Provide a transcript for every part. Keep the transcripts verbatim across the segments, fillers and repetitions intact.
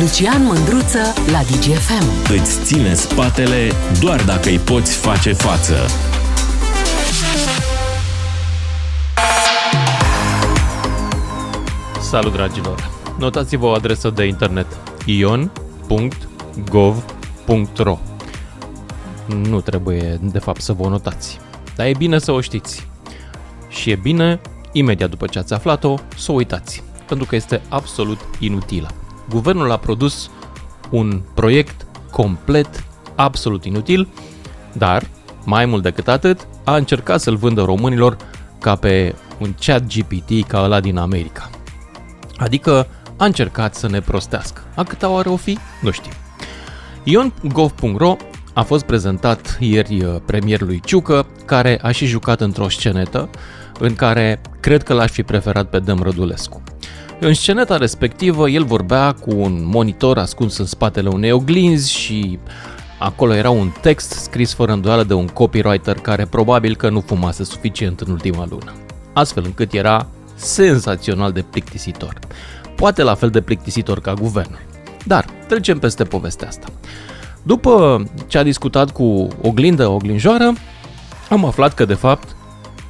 Lucian Mândruță la D G F M. Îți ține spatele doar dacă îi poți face față. Salut, dragilor! Notați-vă o adresă de internet ion punct gov punct ro. Nu trebuie, de fapt, să vă o notați, dar e bine să o știți. Și e bine, imediat după ce ați aflat-o, să o uitați, pentru că este absolut inutilă. Guvernul a produs un proiect complet, absolut inutil, dar, mai mult decât atât, a încercat să-l vândă românilor ca pe un Chat G P T ca ăla din America. Adică a încercat să ne prostească. A câta oară o fi? Nu știu. ion punct gov punct ro a fost prezentat ieri premierului Ciucă, care a și jucat într-o scenetă în care cred că l-aș fi preferat pe Dan Rădulescu. În sceneta respectivă, el vorbea cu un monitor ascuns în spatele unei oglinzi și acolo era un text scris fără îndoială de un copywriter care probabil că nu fumase suficient în ultima lună, astfel încât era senzațional de plictisitor. Poate la fel de plictisitor ca guvernul. Dar trecem peste povestea asta. După ce a discutat cu oglindă oglinjoară, am aflat că, de fapt,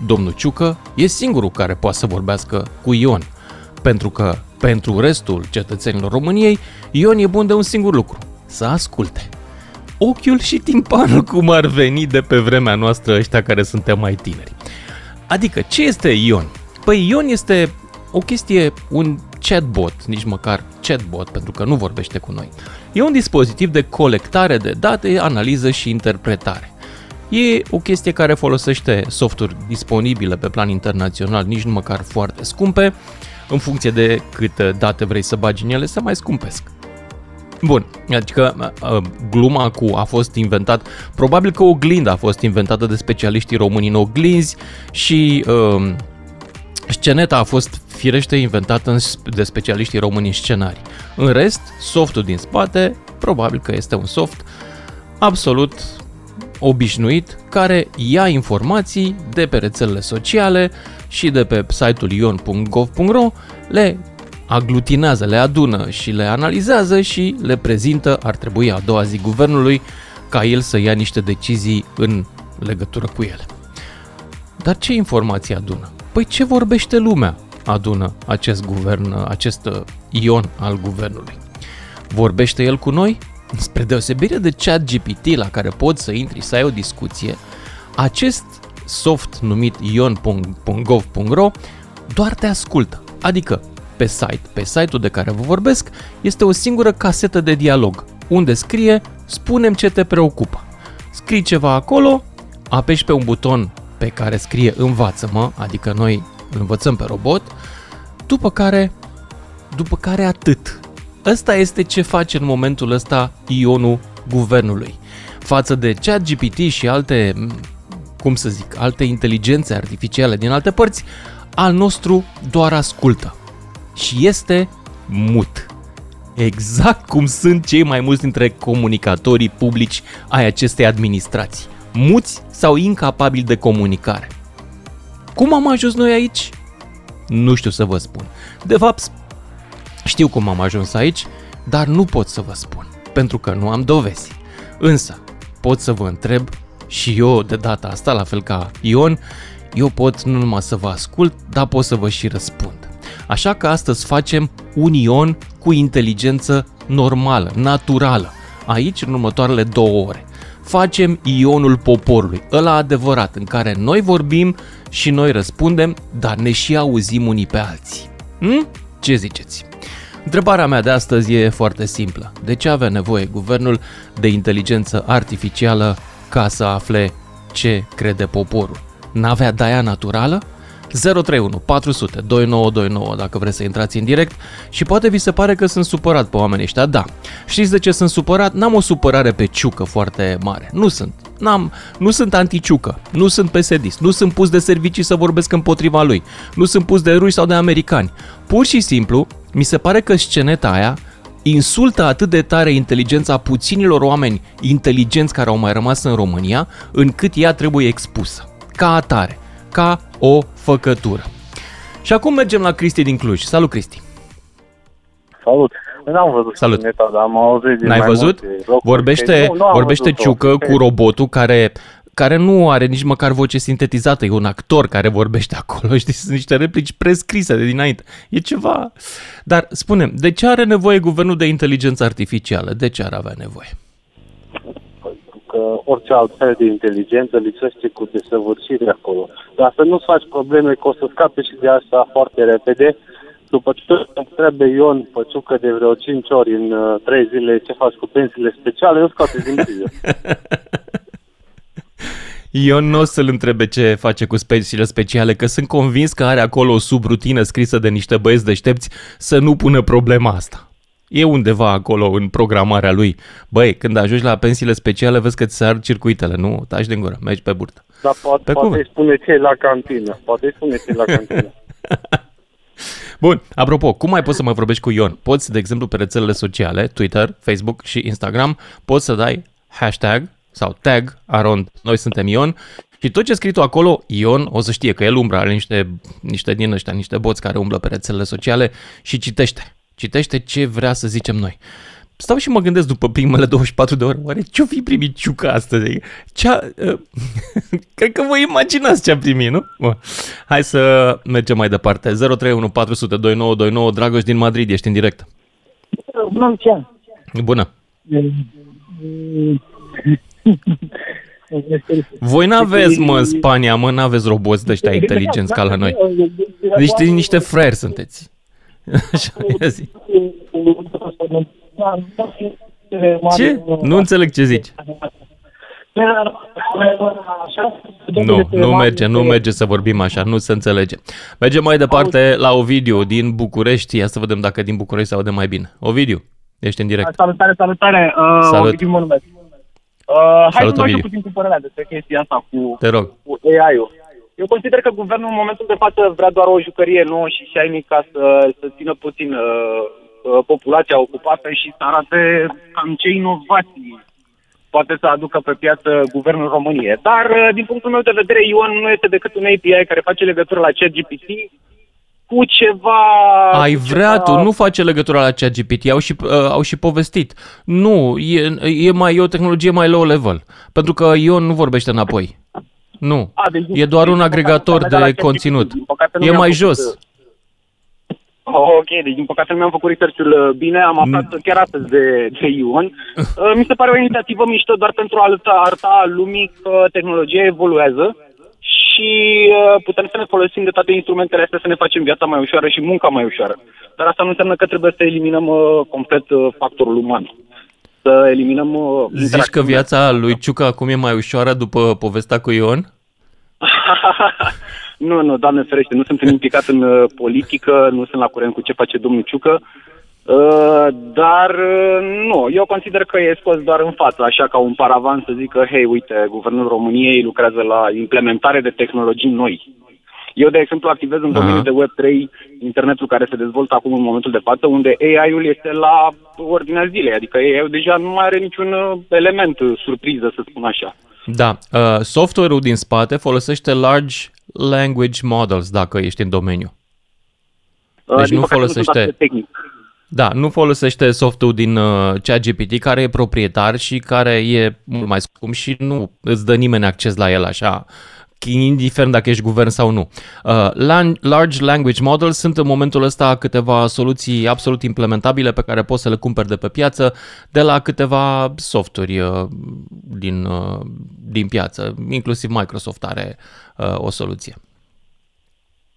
domnul Ciucă e singurul care poate să vorbească cu Ion, pentru că, pentru restul cetățenilor României, Ion e bun de un singur lucru: să asculte. Ochiul și timpanul, cum ar veni de pe vremea noastră ăștia care suntem mai tineri. Adică, ce este Ion? Păi Ion este o chestie, un chatbot, nici măcar chatbot, pentru că nu vorbește cu noi. E un dispozitiv de colectare de date, analiză și interpretare. E o chestie care folosește softuri disponibile pe plan internațional, nici nu măcar foarte scumpe. În funcție de câte date vrei să bagi în ele, se mai scumpesc. Bun, adică gluma cu a fost inventat, probabil că oglinda a fost inventată de specialiștii români în oglinzi și... Uh, Sceneta a fost, firește, inventată de specialiștii români în scenarii. În rest, softul din spate, probabil că este un soft absolut obișnuit, care ia informații de pe rețelele sociale și de pe site-ul ion punct gov punct ro, le aglutinează, le adună și le analizează și le prezintă, ar trebui, a doua zi guvernului, ca el să ia niște decizii în legătură cu ele. Dar ce informații adună? Păi ce vorbește lumea adună acest guvern, acest Ion al guvernului. Vorbește el cu noi? Spre deosebire de Chat G P T, la care poți să intri să ai o discuție, acest soft numit ion punct gov punct ro doar te ascultă. Adică pe site, pe site-ul de care vă vorbesc, este o singură casetă de dialog, unde scrie: spune-mi ce te preocupă. Scrii ceva acolo, apeși pe un buton pe care scrie învață-mă, adică noi învățăm pe robot, după care, după care atât. Ăsta este ce face în momentul ăsta Ionul guvernului. Față de Chat G P T și alte, cum să zic, alte inteligențe artificiale din alte părți, al nostru doar ascultă. Și este mut. Exact cum sunt cei mai mulți dintre comunicatorii publici ai acestei administrații. Muți sau incapabili de comunicare. Cum am ajuns noi aici? Nu știu să vă spun. De fapt, știu cum am ajuns aici, dar nu pot să vă spun, pentru că nu am dovezi. Însă, pot să vă întreb și eu de data asta, la fel ca Ion, eu pot nu numai să vă ascult, dar pot să vă și răspund. Așa că astăzi facem un Ion cu inteligență normală, naturală, aici în următoarele două ore. Facem Ionul poporului, ăla adevărat, în care noi vorbim și noi răspundem, dar ne și auzim unii pe alții. Hm? Ce ziceți? Întrebarea mea de astăzi e foarte simplă. De ce avea nevoie guvernul de inteligență artificială ca să afle ce crede poporul? N-avea de-aia naturală? zero trei unu patru sute douăzeci și nouă douăzeci și nouă dacă vreți să intrați în direct. Și poate vi se pare că sunt supărat pe oamenii ăștia, da. Știți de ce sunt supărat? N-am o supărare pe Ciucă foarte mare. Nu sunt. N-am, nu sunt anti-Ciucă, nu sunt pesedist, nu sunt pus de servicii să vorbesc împotriva lui, nu sunt pus de ruși sau de americani. Pur și simplu, mi se pare că sceneta aia insultă atât de tare inteligența puținilor oameni inteligenți care au mai rămas în România, încât ea trebuie expusă. Ca atare. Ca o făcătură. Și acum mergem la Cristi din Cluj. Salut, Cristi! Salut! N-am văzut Salut. Neta, dar am auzit din N-ai mai văzut? Vorbește, nu, vorbește Ciucă cu robotul care, care nu are nici măcar voce sintetizată. E un actor care vorbește acolo, știi, sunt niște replici prescrise de dinainte. E ceva... Dar spune-mi, de ce are nevoie guvernul de inteligență artificială? De ce ar avea nevoie? Orice alt fel de inteligență lipsește cu desăvârșire acolo. Dar să nu-ți faci probleme, că o să scape și de asta foarte repede. După ce îmi trebuie Ion Păciucă de vreo cinci ori în trei zile ce faci cu pensiile speciale, eu scoate din priză. Ion nu o să-l întrebe ce face cu pensiile speciale, că sunt convins că are acolo o subrutină scrisă de niște băieți deștepți să nu pună problema asta. E undeva acolo în programarea lui. Băi, când ajungi la pensiile speciale, vezi că ți se ard circuitele, nu? Taci din gură, mergi pe burtă. Dar poate, pe poate îi spune ce la cantină. Poate îi spune ce la cantină. Bun, apropo, cum mai poți să mai vorbești cu Ion? Poți, de exemplu, pe rețelele sociale, Twitter, Facebook și Instagram, poți să dai hashtag sau tag arond, noi suntem Ion. Și tot ce scrii tu acolo, Ion o să știe că el umbră, are niște, niște din ăștia, niște boți care umblă pe rețelele sociale și citește. Citește ce vrea să zicem noi. Stau și mă gândesc după primele douăzeci și patru de ore, oare ce-o fi primit Ciucă astăzi? Ce-a... Cred că vă imaginați ce-a primit, nu? Bun. Hai să mergem mai departe. zero trei unu patru zero zero doi nouă doi nouă, Dragoș din Madrid, ești în direct. Bună, Lucian. Bună. Voi n-aveți, mă, în Spania, mă, n-aveți roboți de ăștia inteligenți ca la noi. Niște, niște fraieri sunteți. Așa, ce? Nu înțeleg ce zici. Nu, nu merge, nu merge să vorbim așa, nu se înțelege. Mergem mai departe la Ovidiu din București. Ia să vedem dacă din București se aude mai bine. Ovidiu, ești în direct. Salutare, salutare. Uh, Salut. Ovidiu mă numesc. Uh, hai să mergem puțin cu părerea despre chestia asta cu, cu A I-ul. Eu consider că guvernul în momentul de față vrea doar o jucărie nouă și shiny ca să, să țină puțin uh, populația ocupată și să arate cam ce inovații poate să aducă pe piață guvernul României. Dar, uh, din punctul meu de vedere, Ion nu este decât un A P I care face legătură la ChatGPT cu ceva... Ai vrea ceva... tu, nu face legătura la ChatGPT, au și, uh, au și povestit. Nu, e, e, mai, e o tehnologie mai low level, pentru că Ion nu vorbește înapoi. Nu, A, deci, e doar un agregator de, de conținut. E mai jos. Făcut... Oh, ok, deci din păcate nu mi-am făcut research-ul bine, am aflat N- chiar astăzi de, de Ion. Mi se pare o inițiativă mișto doar pentru a arăta lumii că tehnologia evoluează și putem să ne folosim de toate instrumentele astea să ne facem viața mai ușoară și munca mai ușoară. Dar asta nu înseamnă că trebuie să eliminăm complet factorul uman. Să eliminăm... Zici că viața lui Ciucă acum e mai ușoară după povestea cu Ion? Nu, nu, Doamne ferește, nu sunt implicat în politică, nu sunt la curent cu ce face domnul Ciucă, dar nu, eu consider că e scos doar în față, așa ca un paravan să zică, hei, uite, guvernul României lucrează la implementare de tehnologii noi. Eu, de exemplu, activez în domeniul de Web trei internetul care se dezvoltă acum în momentul de față, unde A I-ul este la ordinea zilei, adică A I-ul deja nu mai are niciun element surpriză, să spun așa. Da, uh, software-ul din spate folosește large language models, dacă ești în domeniu. Deci uh, din nu folosește... Nu tehnic. Da, nu folosește soft-ul din uh, ChatGPT, care e proprietar și care e mult mai scump și nu îți dă nimeni acces la el așa, indiferent dacă ești guvern sau nu. Uh, large language models sunt în momentul ăsta câteva soluții absolut implementabile pe care poți să le cumperi de pe piață de la câteva softuri uh, din, uh, din piață. Inclusiv Microsoft are uh, o soluție.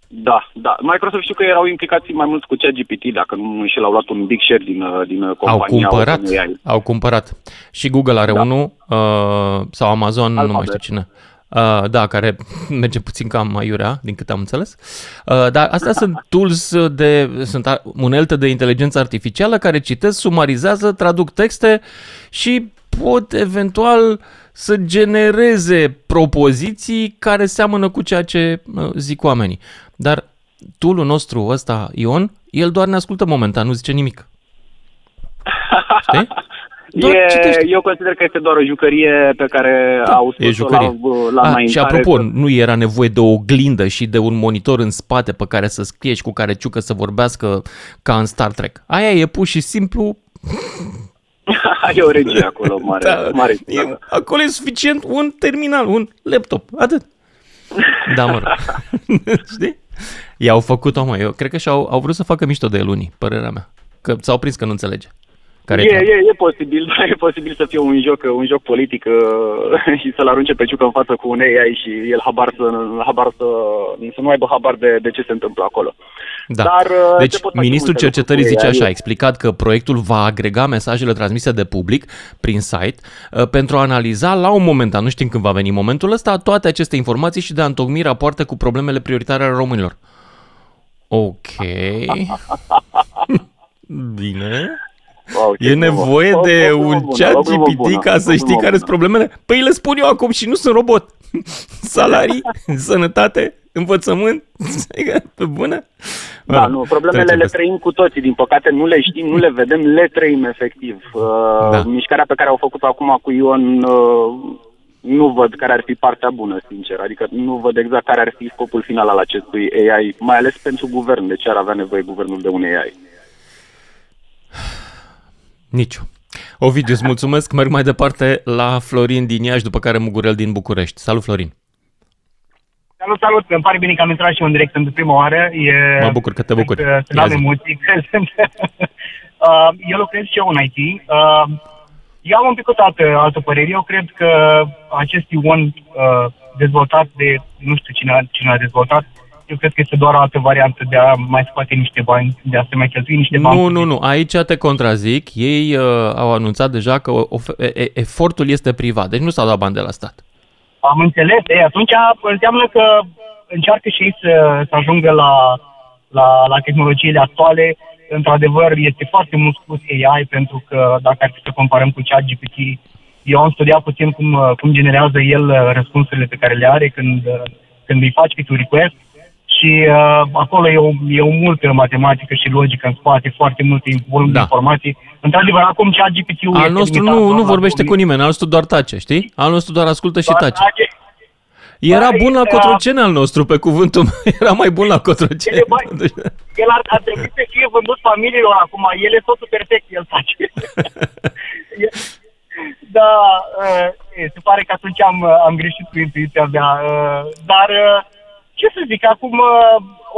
Da, da. Microsoft știu că erau implicați mai mulți cu ChatGPT, dacă nu și l-au luat un big share din, din compania. Au cumpărat, au cumpărat. Și Google are da. unul uh, sau Amazon, Alphabet. Nu mai știu cine. Uh, da, care merge puțin cam aiurea, din câte am înțeles. Uh, dar astea sunt tools, de, sunt unelte de inteligență artificială care citesc, sumarizează, traduc texte și pot eventual să genereze propoziții care seamănă cu ceea ce zic oamenii. Dar tool-ul nostru ăsta, Ion, el doar ne ascultă momentan, nu zice nimic. Știi? E, eu consider că este doar o jucărie pe care da, au spus-o la, la A, și apropo, că... nu era nevoie de o oglindă și de un monitor în spate pe care să scrie și cu care Ciucă să vorbească ca în Star Trek. Aia e pur și simplu... E o regie acolo, mare. Da, mare e, acolo e suficient un terminal, un laptop, atât. Da, mă rog. Știi? I-au făcut-o, mă, eu cred că și-au au vrut să facă mișto de lunii, părerea mea. Că s-au prins că nu înțelege. Care e, e, e posibil, e posibil să fie un joc, un joc politic uh, și să-l arunce pe Ciucă în față cu un A I și el habar să, habar să, să nu aibă habar de, de ce se întâmplă acolo. Da. Dar, deci, ministrul cercetării zice așa, a explicat că proiectul va agrega mesajele transmise de public prin site uh, pentru a analiza la un moment dat, nu știm când va veni momentul ăsta, toate aceste informații și de a întocmi rapoarte cu problemele prioritare ale românilor. Ok. Bine. Wow, e nevoie bună. de o, un chat G P T ca să știi care sunt problemele? Păi le spun eu acum și nu sunt robot. Salarii, sănătate, învățământ, pe bună? Da, nu, problemele le trăim cu toții, din păcate nu le știm, nu le vedem, le trăim efectiv. Da. Mișcarea pe care au făcut-o acum cu Ion, nu văd care ar fi partea bună, sincer. Adică nu văd exact care ar fi scopul final al acestui A I, mai ales pentru guvern. De ce ar avea nevoie guvernul de un A I? Nicio. Ovidiu, îți mulțumesc. Merg mai departe la Florin din Iași, după care Mugurel din București. Salut, Florin! Salut, salut! Îmi pare bine că am intrat și eu în direct pentru prima oară. E... Mă bucur că te bucuri. Să dau emoții. Eu lucrez și eu în I T. Eu am un pic o altă, altă părere. Eu cred că acest Ion dezvoltat de... Nu știu cine, cine a dezvoltat. Eu cred că este doar o altă variantă de a mai scoate niște bani, de a se mai cheltui niște bani. Nu, nu, nu. Aici te contrazic. Ei uh, au anunțat deja că of- e- efortul este privat, deci nu s-a dat bani de la stat. Am înțeles. E, atunci înseamnă că încearcă și ei să, să ajungă la, la, la tehnologiile actuale. Într-adevăr, este foarte mult spus A I, pentru că dacă ar fi să comparăm cu ChatGPT, eu am studiat puțin cum, cum generează el răspunsurile pe care le are când, când îi faci un request. Și uh, acolo e o, e o multă matematică și logică în spate, foarte multe volum de informații. Într-adevăr, acum cea G P T-ul este... Al nostru nu, nu vorbește cu nimeni, al nostru doar tace, știi? Al nostru doar ascultă și tace. tace. Era bun la Cotroceni al nostru, pe cuvântul meu, era mai bun la Cotroceni. El ar, ar trebui să fie vândut familiilor acum, el e totul perfect, el tace. Da, uh, se pare că atunci am, am greșit cu intuiția mea, uh, dar... Uh, Ce să zic, acum,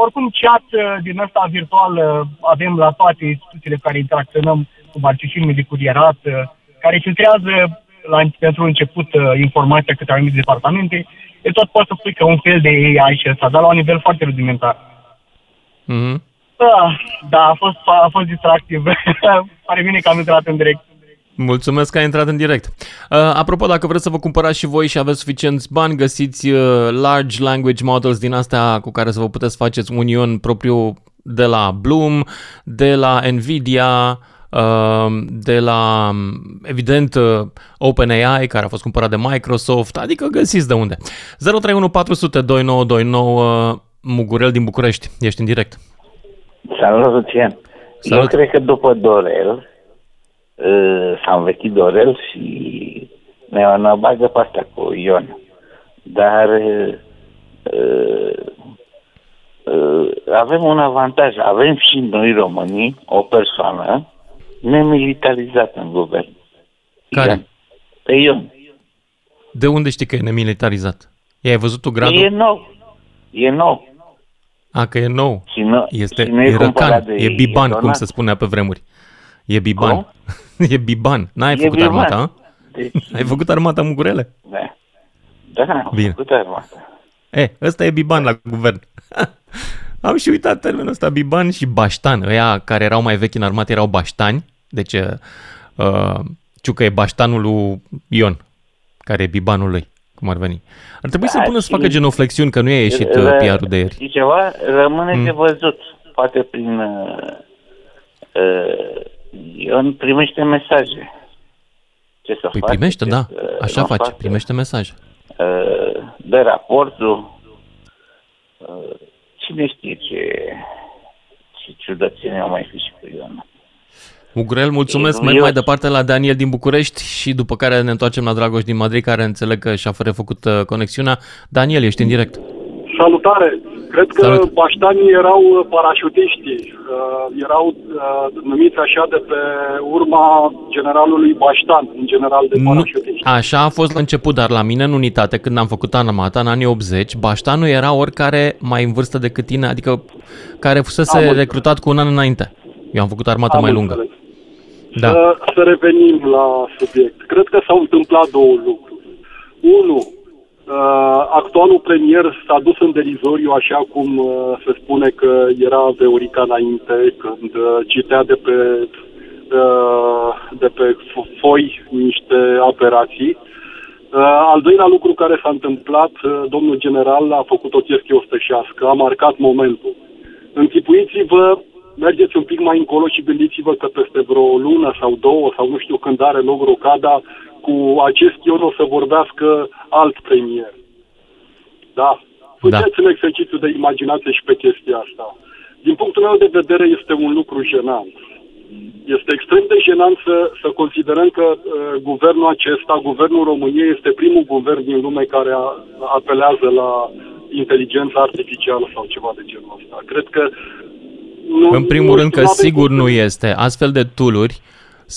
oricum chat din ăsta virtual avem la toate instituțiile cu care interacționăm, cum ar fi filme de curierat, care filtrează la, pentru început informația către anumite departamente, e tot poate să spui că un fel de A I și ăsta, dar la un nivel foarte rudimentar. Mm-hmm. Da, da, a fost, a fost distractiv. Pare bine că am intrat în direct. Mulțumesc că ai intrat în direct. Uh, apropo, dacă vreți să vă cumpărați și voi și aveți suficienți bani, găsiți uh, large language models din astea cu care să vă puteți faceți un Ion propriu de la Bloom, de la Nvidia, uh, de la, evident, uh, OpenAI, care a fost cumpărat de Microsoft, adică găsiți de unde. zero trei unu patru zero zero doi nouă doi nouă, uh, Mugurel din București, ești în direct. Salut, Lucian. Salut. Eu cred că după Dorel... s-a învechit Dorel și ne-o bagă pe asta cu Ion. Dar uh, uh, avem un avantaj. Avem și noi românii o persoană nemilitarizată în guvern. Care? Pe Ion. De unde știi că e nemilitarizat? I-ai văzut tu gradul? E nou. E nou. A, că e nou. Și nu, este, și e răcan. E biban, zonat. Cum se spunea pe vremuri. E biban. Cum? E biban. N-ai e făcut biban. armata, a? Deci... Ai făcut armata, Mugurele? Da. Da, am Bine. făcut armata. E, ăsta e biban la guvern. Am și uitat termenul ăsta, biban și baștan. Ăia care erau mai vechi în armată erau baștani. Deci, uh, Ciucă e baștanul lui Ion, care e bibanul lui, cum ar veni. Ar trebui da, să-l pună și... să facă genoflexiuni, că nu i-a ieșit Ră... P R-ul de ieri. Știi ceva? Rămâne mm. de văzut. Poate prin... Uh, uh, Ion primește mesaje. Ce să păi faci? primește, da. Așa face, face, primește mesaje. De raportul. Cine știe ce, ce ciudățenie au mai fi și cu Ion. Mugurel, mulțumesc. Eu... Merg mai departe la Daniel din București și după care ne întoarcem la Dragoș din Madrid, care înțeleg că și-a refăcut conexiunea. Daniel, ești în direct. Salutare! Cred că Salut. Baștanii erau parașutiștii. Erau numiți așa de pe urma generalului Baștan, un general de parașutiști. Așa a fost la început, dar la mine în unitate, când am făcut armata în anii optzeci, Baștanul era oricare mai în vârstă decât tine, adică care fusese am recrutat cu un an înainte. Eu am făcut armată am mai lungă. Înțeles. Da. Să, să revenim la subiect. Cred că s-au întâmplat două lucruri. Unu, Uh, actualul premier s-a dus în derizoriu, așa cum uh, se spune că era Veorica înainte, când uh, citea de pe, uh, de pe foi niște aperații. Uh, al doilea lucru care s-a întâmplat, uh, domnul general a făcut o chestie ostășească, a marcat momentul. Închipuiți-vă, mergeți un pic mai încolo și gândiți-vă că peste vreo lună sau două, sau nu știu când are loc rocada, cu acest ion o să vorbească alt premier. Da. Puteți da. În exercițiu de imaginație și pe chestia asta. Din punctul meu de vedere este un lucru jenant. Este extrem de jenant să, să considerăm că uh, guvernul acesta, guvernul României, este primul guvern din lume care a, apelează la inteligența artificială sau ceva de genul ăsta. Cred că... Nu, în primul rând că sigur nu este. Astfel de tool-uri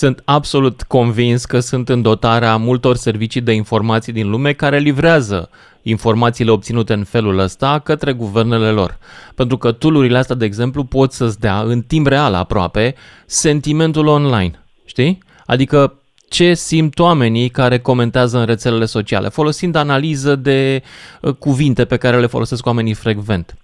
sunt absolut convins că sunt în dotarea multor servicii de informații din lume care livrează informațiile obținute în felul ăsta către guvernele lor. Pentru că tool-urile astea, de exemplu, pot să-ți dea în timp real aproape sentimentul online, știi? Adică ce simt oamenii care comentează în rețelele sociale, folosind analiză de cuvinte pe care le folosesc oamenii frecvent.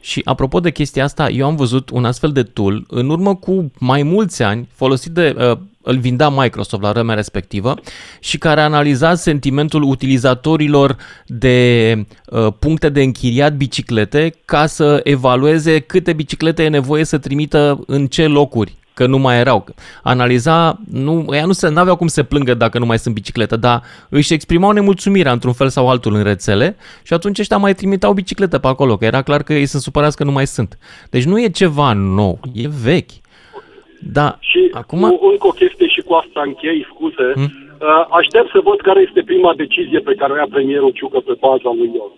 Și apropo de chestia asta, eu am văzut un astfel de tool în urmă cu mai mulți ani, folosit de, uh, îl vindea Microsoft la vremea respectivă, și care analiza sentimentul utilizatorilor de uh, puncte de închiriat biciclete ca să evalueze câte biciclete e nevoie să trimită în ce locuri, că nu mai erau. Analiza, nu, ea nu se, n-aveau cum se plângă dacă nu mai sunt biciclete, dar își exprimau nemulțumirea într-un fel sau altul în rețele și atunci ăștia mai trimiteau biciclete pe acolo, că era clar că ei sunt supărați că nu mai sunt. Deci nu e ceva nou, e vechi. Da, și acum... încă o chestie și cu asta închei, scuze. Hmm? Aștept să văd care este prima decizie pe care o ia premierul Ciucă pe baza lui Ion.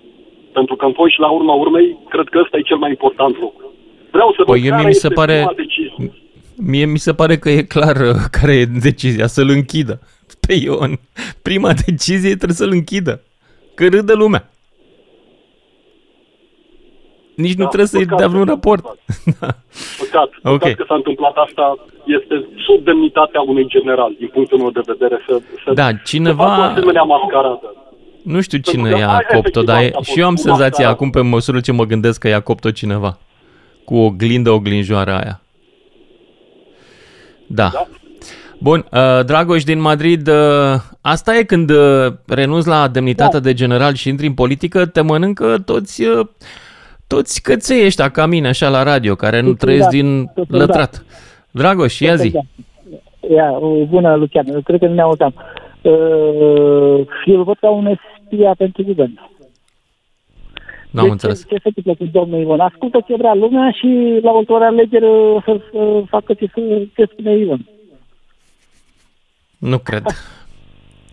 Pentru că în voi și la urma urmei, cred că ăsta e cel mai important lucru. Vreau să păi văd care mi se este pare... prima decizie. Mie mi se pare că e clar care e decizia, să-l închidă pe Ion. Prima decizie trebuie să-l închidă, că râde lumea. Nici da, nu trebuie să-i dea vreun raport. Da. Păcat, păcat okay. Că s-a întâmplat asta, este sub demnitatea unui general, din punctul meu de vedere, să, să, da, cineva... să facă o asemenea mascaradă. Nu știu cine i-a copt-o, dar e... și eu am senzația mascara... acum, pe măsură ce mă gândesc, că i-a copt-o cineva. Cu o glindă, o glinjoară aia. Da. Bun, Dragoș din Madrid, asta e când renunți la demnitatea de general și intri în politică, te mănâncă toți, toți căței ăștia ca mine, așa la radio, care nu trăiesc din lătrat. Dragoș, ia zi. Ia, bună, Lucian, cred că nu ne auzam. Eu văd ca un spia pentru guvern. N-am deci, înțeles. Ce se întâmplă cu domnul Ion? Ascultă ce vrea lumea și la ultima alegere o să facă ce, ce spune Ion. Nu cred.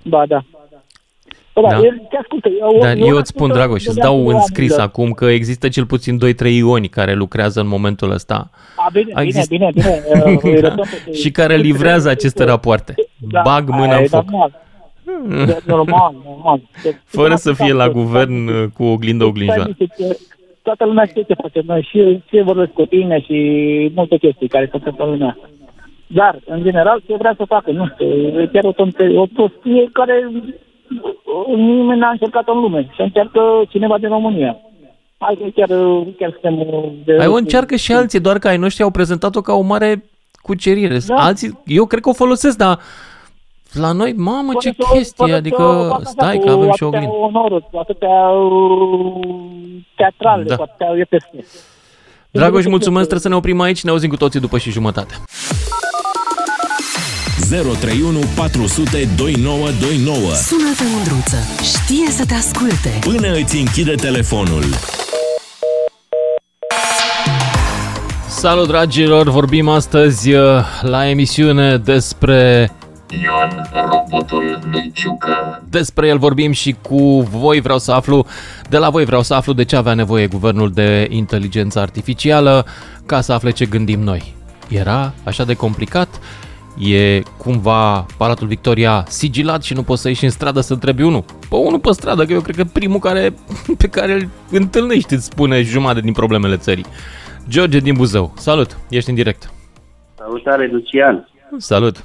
Ba, da. Ba, da. da. El, ce ascultă? Eu, Dar eu, eu îți spun, Dragoș, îți dau în scris acum că există cel puțin doi trei Ioni care lucrează în momentul ăsta. A, bine, Exist... bine, bine, bine. da. Și care livrează aceste rapoarte. Da. Bag mâna în foc. Normal. normal, normal. Deci, fără să fie la guvern cu oglindă oglinjoară. Toată lumea știe ce facem noi și ce vorbesc cu tine și multe chestii care se întâmplă în lumea asta. Dar, în general, ce vrea să facă? Nu știu, chiar o prostie care nimeni n-a încercat în lume și încearcă cineva din România. Hai că chiar, chiar suntem... Hai o încearcă și alții, doar că ai noștri au prezentat-o ca o mare cucerire. Da. Alții, eu cred că o folosesc, dar la noi, mamă, ce fără chestie, fără adică stai că avem și o oglindă. Onorul, atâtea teatrale, da. Atâtea efesne. Dragoș, mulțumesc, trebuie să ne oprim aici, ne auzim cu toții după și jumătate. zero trei unu patru zero zero doi nouă doi nouă. Sună-te, Mândruță, știe să te asculte. Până îți închide telefonul. Salut, dragilor! Vorbim astăzi la emisiune despre Ion, robotul lui Ciucă. Despre el vorbim și cu voi vreau să aflu, de la voi vreau să aflu de ce avea nevoie guvernul de inteligență artificială ca să afle ce gândim noi. Era așa de complicat? E cumva Palatul Victoria sigilat și nu poți să ieși în stradă să întrebi unul? Pă, unul pe stradă, că eu cred că primul care, pe care îl întâlnești îți spune jumătate din problemele țării. George din Buzău, salut, ești în direct. Salutare, Lucian. Salut.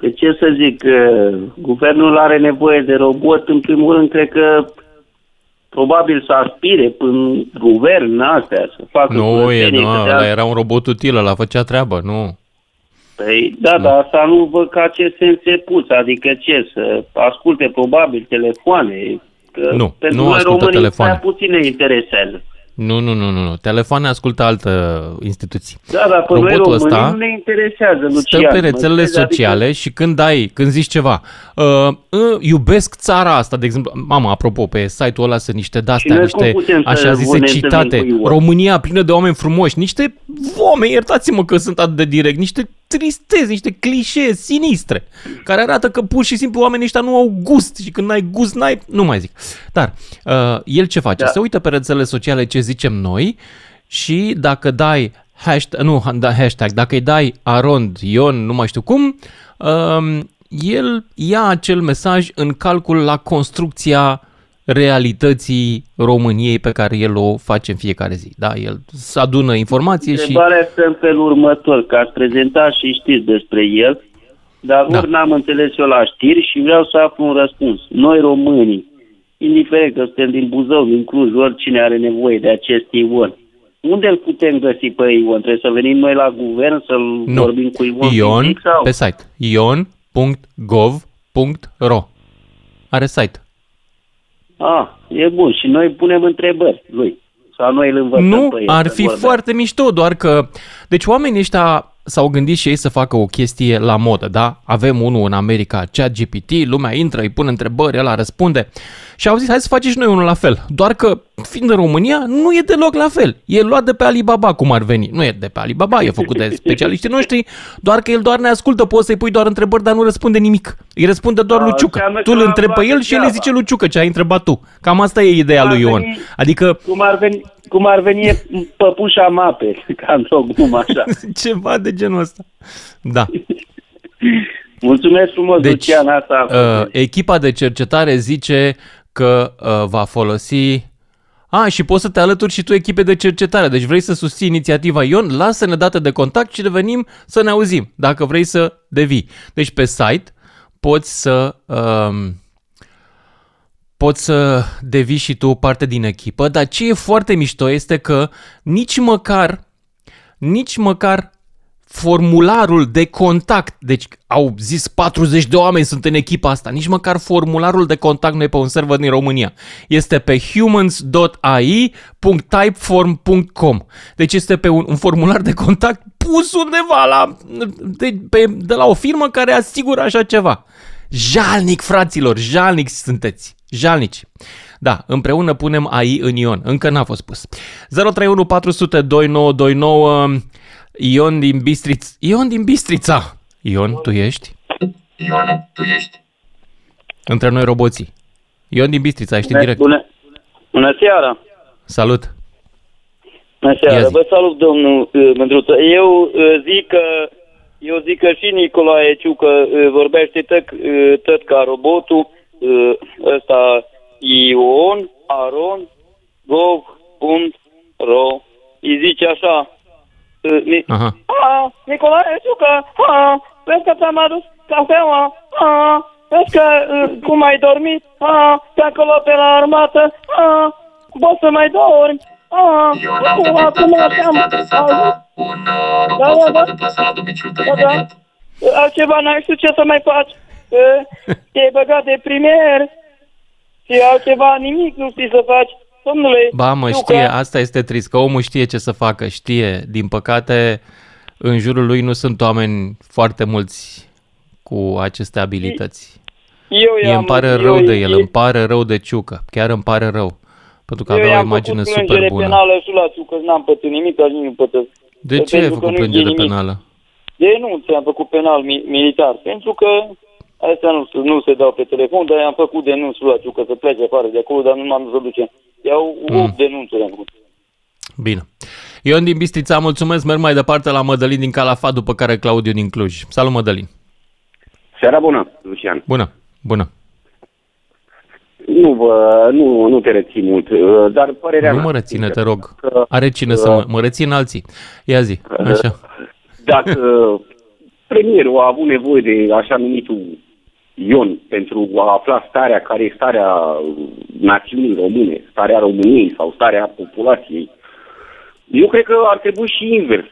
De ce să zic, guvernul are nevoie de robot, în primul rând, cred că probabil să aspire până guvern astea, să facă... Nu, e, nu, ăla era un robot util, ăla făcea treabă, nu... Păi, da, nu. Dar asta nu văd ca ce sens e pus, adică ce, să asculte probabil telefoane, că nu, pentru nu noi românii prea puține interesează. Nu, nu, nu, nu, telefoane ascultă altă instituție. Da, dar pe robotul noi românii ăsta nu ne interesează, Lucian. Stă pe rețelele sociale, adică... și când ai, când zici ceva, uh, iubesc țara asta, de exemplu, mamă, apropo, pe site-ul ăla sunt niște de-astea, niște așa zise citate, România plină de oameni frumoși, niște vome, iertați-mă că sunt atât de direct, niște tristezi, niște clișee sinistre, care arată că pur și simplu oamenii ăștia nu au gust și când n-ai gust, n-ai... Nu mai zic. Dar uh, el ce face? Da. Se uită pe rețelele sociale ce zicem noi și dacă dai hashtag, nu, da, hashtag, dacă îi dai Arond, Ion, nu mai știu cum, uh, el ia acel mesaj în calcul la construcția realității României pe care el o face în fiecare zi. Da, el se adună informație. Întrebarea și... Întrebarea este în felul următor, că ați prezentat și știți despre el, dar da. Ori n-am înțeles eu la știri și vreau să aflu un răspuns. Noi românii, indiferent că suntem din Buzău, din Cluj, oricine are nevoie de acest Ion, unde îl putem găsi pe Ion? Trebuie să venim noi la guvern să-l nu. vorbim cu Ion? Ion fizic, sau? Pe site. ion punct gov punct ro are site. A, e bun. Și noi punem întrebări lui. Sau noi îl învățăm nu, pe el. Nu, ar fi vorbea. Foarte mișto, doar că... Deci oamenii ăștia s-au gândit și ei să facă o chestie la modă, da? Avem unul în America, ChatGPT, lumea intră, îi pune întrebări, ăla răspunde. Și au zis, hai să facem și noi unul la fel. Doar că, fiind în România, nu e deloc la fel. E luat de pe Alibaba, cum ar veni. Nu e de pe Alibaba, e făcut de specialiștii noștri, doar că el doar ne ascultă, poți să-i pui doar întrebări, dar nu răspunde nimic. Îi răspunde doar lui Ciucă. Tu îl întrebi pe el și el îi zice lui Ciucă ce ai întrebat tu. Cam asta e ideea lui Ion. Adică... Cum ar veni... Cum ar veni păpușa mape, ca într-o așa. Ceva de genul ăsta. Da. Mulțumesc frumos, deci, Lucian, asta. Uh, echipa de cercetare zice că uh, va folosi... Ah, și poți să te alături și tu echipe de cercetare. Deci vrei să susții inițiativa Ion, lasă-ne date de contact și revenim să ne auzim, dacă vrei să devii. Deci pe site poți să... Uh, poți să devii și tu parte din echipă, dar ce e foarte mișto este că nici măcar, nici măcar formularul de contact, deci au zis patruzeci de oameni sunt în echipa asta, nici măcar formularul de contact nu e pe un server din România. Este pe humans punct a i punct typeform punct com. Deci este pe un, un formular de contact pus undeva la, de, pe, de la o firmă care asigură așa ceva. Jalnic, fraților, jalnic sunteți. Jalnici. Da, împreună punem A I în Ion. Încă n-a fost pus. zero trei unu patru zero zero doi nouă doi nouă. Ion din Bistrița. Ion din Bistrița. Ion, tu ești? Ion, tu ești? Între noi roboții. Ion din Bistrița, ești în direct. Bună, bună seara. Salut. Bună seara. Vă salut, domnul Mândruță. Eu zic că eu zic că și Nicolae Ciucă vorbește tot, tot ca robotul. Ăsta Ion, Aron, gov punct ro. Îi zice așa. Aha. A, Nicolae Ciucă, a, vezi că ți-am adus cafeaua, a, vezi că cum ai dormit, a, pe acolo pe la armată, a, poți să mai dormi, a, eu acum am adresat un robot să vadă plasă la domiciul tău imediat. Altceva n-ai știut ce să mai faci. Te-ai băgat de premier și altceva, nimic nu știi să faci, domnule. Ba mă, știe, asta este trist, că omul știe ce să facă, știe. Din păcate, în jurul lui nu sunt oameni foarte mulți cu aceste abilități. Eu îmi pare rău eu, de el, eu, îmi pare rău de Ciucă, chiar îmi pare rău. Pentru că eu avea o imagine super bună. Eu am penală și la că n-am pățit nimic, dar nu pătesc. De ce ai făcut plângere penală? Eu nu ți-am făcut penal mi- militar, pentru că astea nu, nu se dau pe telefon, dar i-am făcut denunțul la Ciucă să plece afară de acolo, dar nu m-am dus să duce. Iau opt mm. denunțuri am făcut. Bine. Ion din Bistrița, mulțumesc, merg mai departe la Mădălin din Calafat, după care Claudiu din Cluj. Salut, Mădălin! Seara bună, Lucian! Bună, bună! Nu, vă, nu, nu te rețin mult, dar părerea... Nu mă reține, te rog. Că, Are cine uh, să mă, mă rețin alții. Ia zi, așa. Dacă premierul a avut nevoie de așa numitul Ion pentru a afla starea, care e starea națiunii române, starea României sau starea populației, eu cred că ar trebui și invers,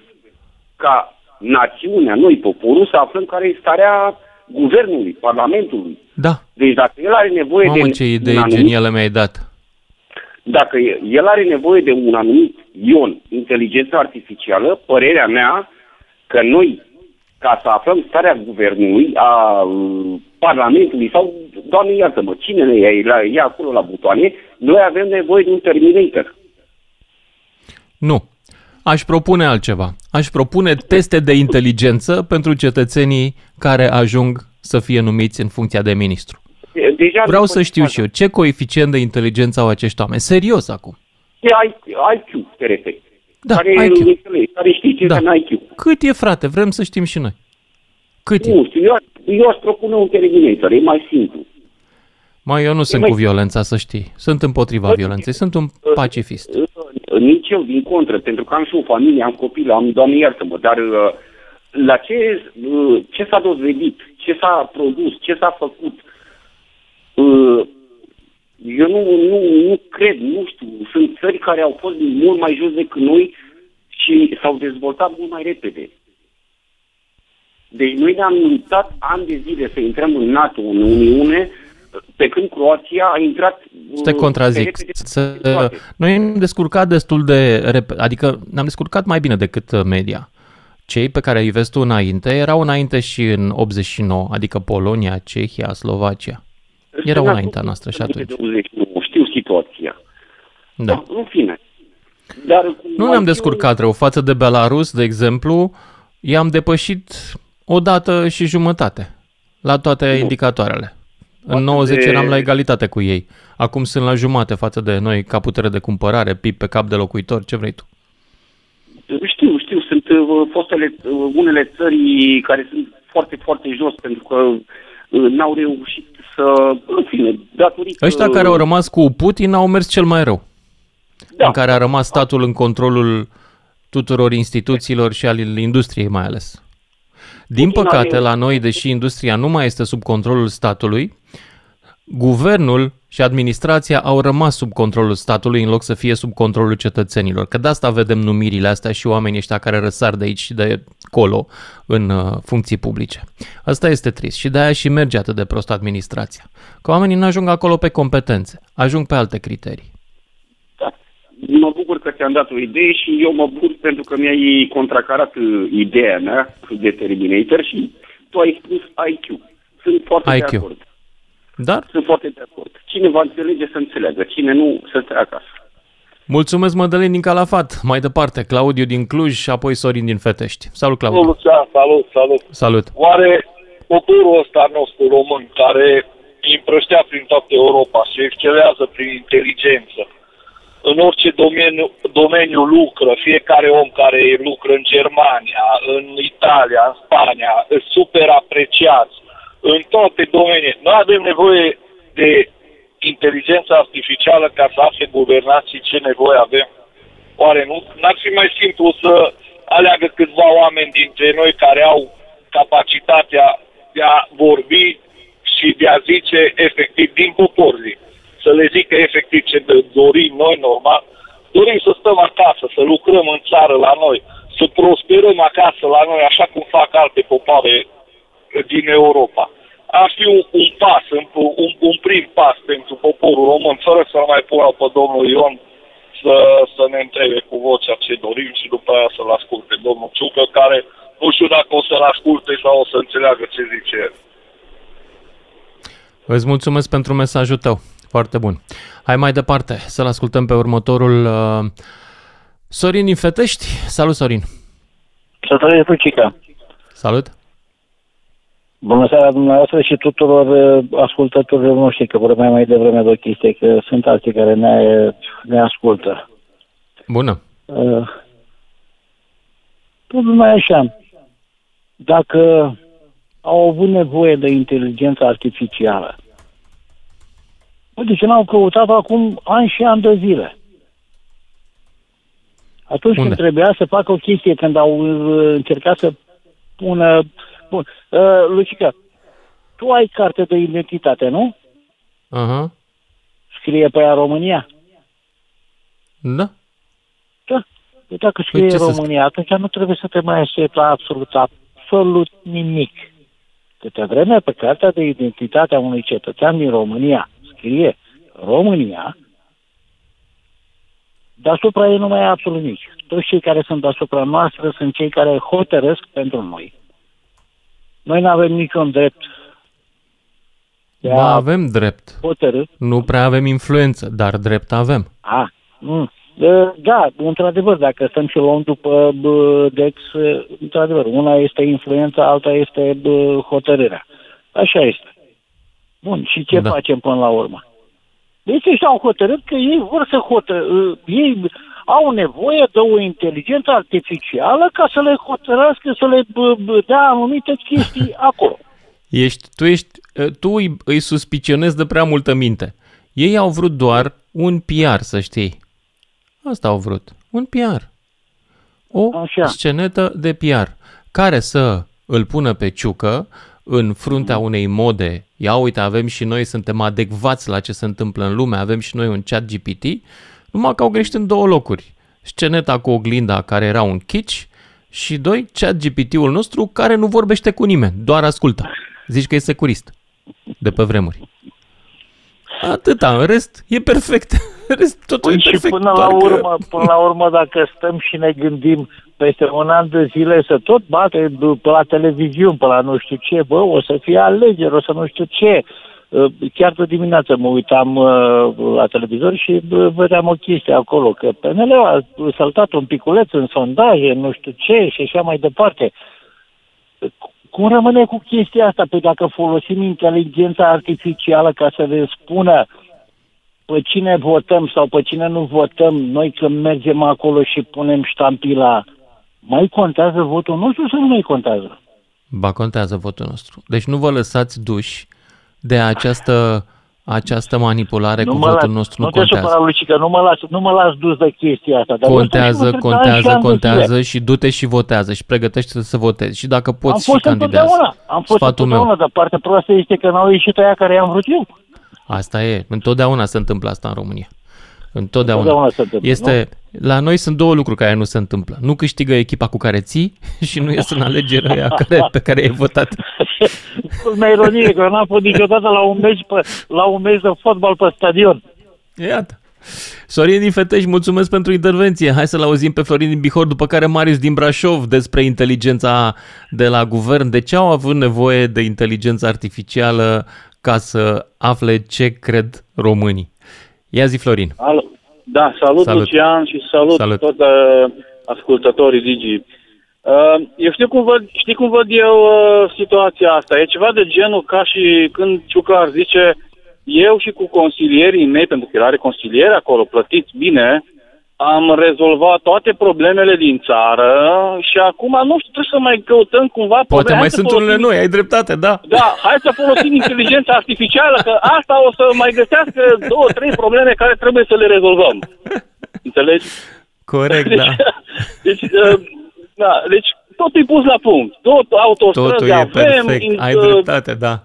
ca națiunea, noi, poporul, să aflăm care e starea guvernului, parlamentului. Da. Deci dacă el are nevoie Mamă, de... Mamă, ce idei anumit, geniale mi-ai dat! Dacă el are nevoie de un anumit ion, inteligență artificială, părerea mea că noi, ca să aflăm starea guvernului, a parlamentului sau, doamne iartă-mă, cine ne ia, ia acolo la butoane, noi avem nevoie de un Terminator. Nu. Aș propune altceva. Aș propune teste de inteligență pentru cetățenii care ajung să fie numiți în funcția de ministru. Deja Vreau să știu și eu ce coeficient de inteligență au acești oameni. Serios acum. E I Q, te referi. Da, care I Q. Care știi ce da. În I Q. Cât e, frate? Vrem să știm și noi. Cât nu, e? Știu, eu, eu aș propune un Terminator, e mai simplu. Mai eu nu e sunt mai... cu violența, să știi. Sunt împotriva no, violenței, sunt un pacifist. Uh, uh, nici eu, din contră, pentru că am și o familie, am copil, am, doamne iartă-mă, dar uh, la ce, uh, ce s-a dovedit, ce s-a produs, ce s-a făcut, uh, eu nu, nu, nu cred, nu știu, sunt țări care au fost mult mai jos decât noi și s-au dezvoltat mult mai repede. Deci noi ne-am luptat ani de zile să intrăm în NATO, în Uniune, pe când Croația a intrat... Să te contrazic. Să... Noi ne-am descurcat destul de repede, adică ne-am descurcat mai bine decât media. Cei pe care îi vezi tu înainte erau înainte și în optzeci și nouă, adică Polonia, Cehia, Slovacia. Erau înaintea noastră și atunci. Știu situația. Da. Da, în fine. Dar nu ne-am descurcat rău. Față de Belarus, de exemplu, i-am depășit o dată și jumătate la toate nu. indicatoarele. Față în nouăzeci de... eram la egalitate cu ei. Acum sunt la jumate față de noi ca putere de cumpărare, P I B pe cap de locuitor, ce vrei tu. Știu, știu. Sunt fostele, unele țări care sunt foarte, foarte jos pentru că n-au reușit să... În fine, datorită... Ăștia care au rămas cu Putin au mers cel mai rău. Da. În care a rămas statul în controlul tuturor instituțiilor și al industriei mai ales. Din păcate, la noi, deși industria nu mai este sub controlul statului, guvernul și administrația au rămas sub controlul statului în loc să fie sub controlul cetățenilor. Că de asta vedem numirile astea și oamenii ăștia care răsar de aici și de acolo în funcții publice. Asta este trist și de-aia și merge atât de prost administrația. Că oamenii nu ajung acolo pe competențe, ajung pe alte criterii. Mă bucur că ți-am dat o idee și eu mă bucur pentru că mi-ai contracarat ideea mea de Terminator și tu ai spus I Q. Sunt foarte I Q. De acord. Dar? Sunt foarte de acord. Cine va înțelege să înțeleagă, cine nu să stea acasă. Mulțumesc, Mădălin din Calafat. Mai departe, Claudiu din Cluj și apoi Sorin din Fetești. Salut, Claudiu. Salut, salut, salut. Salut. Oare poporul ăsta nostru român care împrăștea prin toată Europa și excelează prin inteligență, în orice domeniu, domeniu lucră, fiecare om care lucră în Germania, în Italia, în Spania, super apreciați, în toate domeniile. Noi avem nevoie de inteligența artificială ca să afle guvernații ce nevoie avem. Oare nu? N-ar fi mai simplu să aleagă câțiva oameni dintre noi care au capacitatea de a vorbi și de a zice efectiv din poporul. Să le zică efectiv ce dorim noi, normal. Dorim să stăm acasă, să lucrăm în țară la noi, să prosperăm acasă la noi, așa cum fac alte popoare din Europa. Ar fi un, un pas, un, un, un prim pas pentru poporul român, fără să mai pună pe domnul Ion să, să ne întrebe cu vocea ce dorim și după aia să-l asculte domnul Ciucă, care nu știu dacă o să-l asculte sau o să înțeleagă ce zice el. Îți mulțumesc pentru mesajul tău. Foarte bun. Hai mai departe să-l ascultăm pe următorul uh, Sorin din Fetești. Salut, Sorin! Să trăiești, Lucica! Salut! Bună seara dumneavoastră și tuturor ascultătorilor noștri, că vorbeam mai devreme de o chestie, că sunt alții care ne, ne ascultă. Bună! Uh, tot numai așa, dacă au avut nevoie de inteligență artificială, uite ce n-au căutat acum ani și ani de zile. Atunci Unde? Când trebuia să facă o chestie, când au încercat să pună... Bun. Uh, Lucica, tu ai carte de identitate, nu? Aha. Uh-huh. Scrie pe aia România? Da. Da. Dacă scrie păi România, atunci nu trebuie să te mai aștepți la absolut, absolut nimic. Câte vreme pe cartea de identitate a unui cetățean din România scrie România, deasupra ei nu mai e absolut nici. Toți cei care sunt deasupra noastră sunt cei care hotărăsc pentru noi. Noi nu avem niciun drept. Ba, avem drept. Hotărât. Nu prea avem influență, dar drept avem. A, nu. Da, într-adevăr, dacă stăm și luăm după Dex, într-adevăr, una este influența, alta este hotărârea. Așa este. Bun, și ce da. facem până la urmă? Deci ăștia au hotărât că ei vor să hotără, ei au nevoie de o inteligență artificială ca să le hotărască, să le dea anumite chestii acolo. Ești, tu ești, tu îi, îi suspicionezi de prea multă minte. Ei au vrut doar un P R, să știi. Asta au vrut. Un P R. O Așa. scenetă de P R care să îl pună pe ciucă în fruntea unei mode. Ia uite, avem și noi, suntem adecvați la ce se întâmplă în lume, avem și noi un chat G P T, numai că au greșit în două locuri. Sceneta cu oglinda care era un kitsch și doi, chat G P T-ul nostru care nu vorbește cu nimeni, doar ascultă. Zici că e securist de pe vremuri. Atâta, în rest e perfect. În rest totul păi e perfect. Și până la, urmă, că... până la urmă, dacă stăm și ne gândim peste un an de zile să tot bate pe la televiziune, pe la nu știu ce, bă, o să fie alegeri, o să nu știu ce. Chiar de dimineață mă uitam la televizor și vedeam o chestie acolo, că P N L a saltat un piculeț în sondaje, nu știu ce și așa mai departe. Cum rămâne cu chestia asta? Păi dacă folosim inteligența artificială ca să ne spună pe cine votăm sau pe cine nu votăm, noi când mergem acolo și punem ștampila, mai contează votul nostru sau nu mai contează? Ba, contează votul nostru. Deci nu vă lăsați duși de această, această manipulare nu cu votul las, nostru. Nu, nu contează. Supăra, Lucica, nu mă las, nu mă las dus de chestia asta. Dar contează, contează, contează, contează și du-te și votează și pregătește-te să votezi. Și dacă poți și candidează. Am fost întotdeauna, dar partea proastă este că n-au ieșit aia care i-am vrut eu. Asta e. Întotdeauna se întâmplă asta în România. Întotdeauna. Întotdeauna se întâmplă, este, la noi sunt două lucruri care nu se întâmplă. Nu câștigă echipa cu care ții și nu ies în alegerea care, pe care ai votat. Culmea ironie, că n-am fost niciodată la un meci, pe, la un meci de fotbal pe stadion. Iată. Sorin din Fetești, mulțumesc pentru intervenție. Hai să-l auzim pe Florin din Bihor, după care Marius din Brașov despre inteligența de la guvern. De ce au avut nevoie de inteligența artificială ca să afle ce cred românii? Ia zi, Florin. Alo. Da, salut, salut Lucian și salut, salut. Tot uh, ascultătorii Digi. Uh, eu știu cum văd, știi cum văd eu uh, situația asta. E ceva de genul ca și când Ciucar zice eu și cu consilierii mei, pentru că el are consilieri acolo, plătiți bine, am rezolvat toate problemele din țară și acum, nu știu, trebuie să mai căutăm cumva... Poate probleme. mai sunt folosim... unele noi, ai dreptate, da. Da, hai să folosim inteligența artificială, că asta o să mai găsească două, trei probleme care trebuie să le rezolvăm. Înțelegi? Corect, deci, da. Deci, da, deci totul e pus la punct. Tot autostrăzi avem... Perfect. Ai dreptate, da.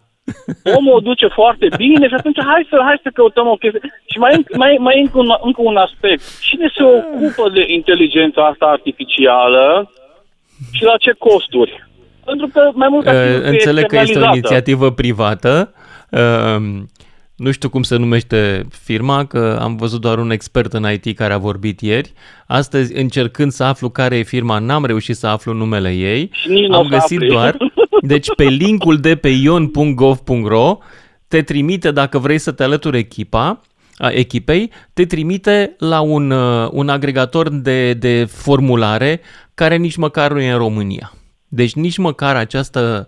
Omul o duce foarte bine și atunci hai să, hai să căutăm o chestie. Și mai, mai, mai încă, un, încă un aspect. Cine se ocupă de inteligența asta artificială și la ce costuri? Pentru că mai mult uh, înțeleg că este o inițiativă privată. Uh, nu știu cum se numește firma, că am văzut doar un expert în I T care a vorbit ieri. Astăzi, încercând să aflu care e firma, n-am reușit să aflu numele ei. Am găsit doar... Deci pe linkul de pe ion punct gov punct ro te trimite, dacă vrei să te alături echipa, a echipei, te trimite la un, un agregator de, de formulare care nici măcar nu e în România. Deci nici măcar această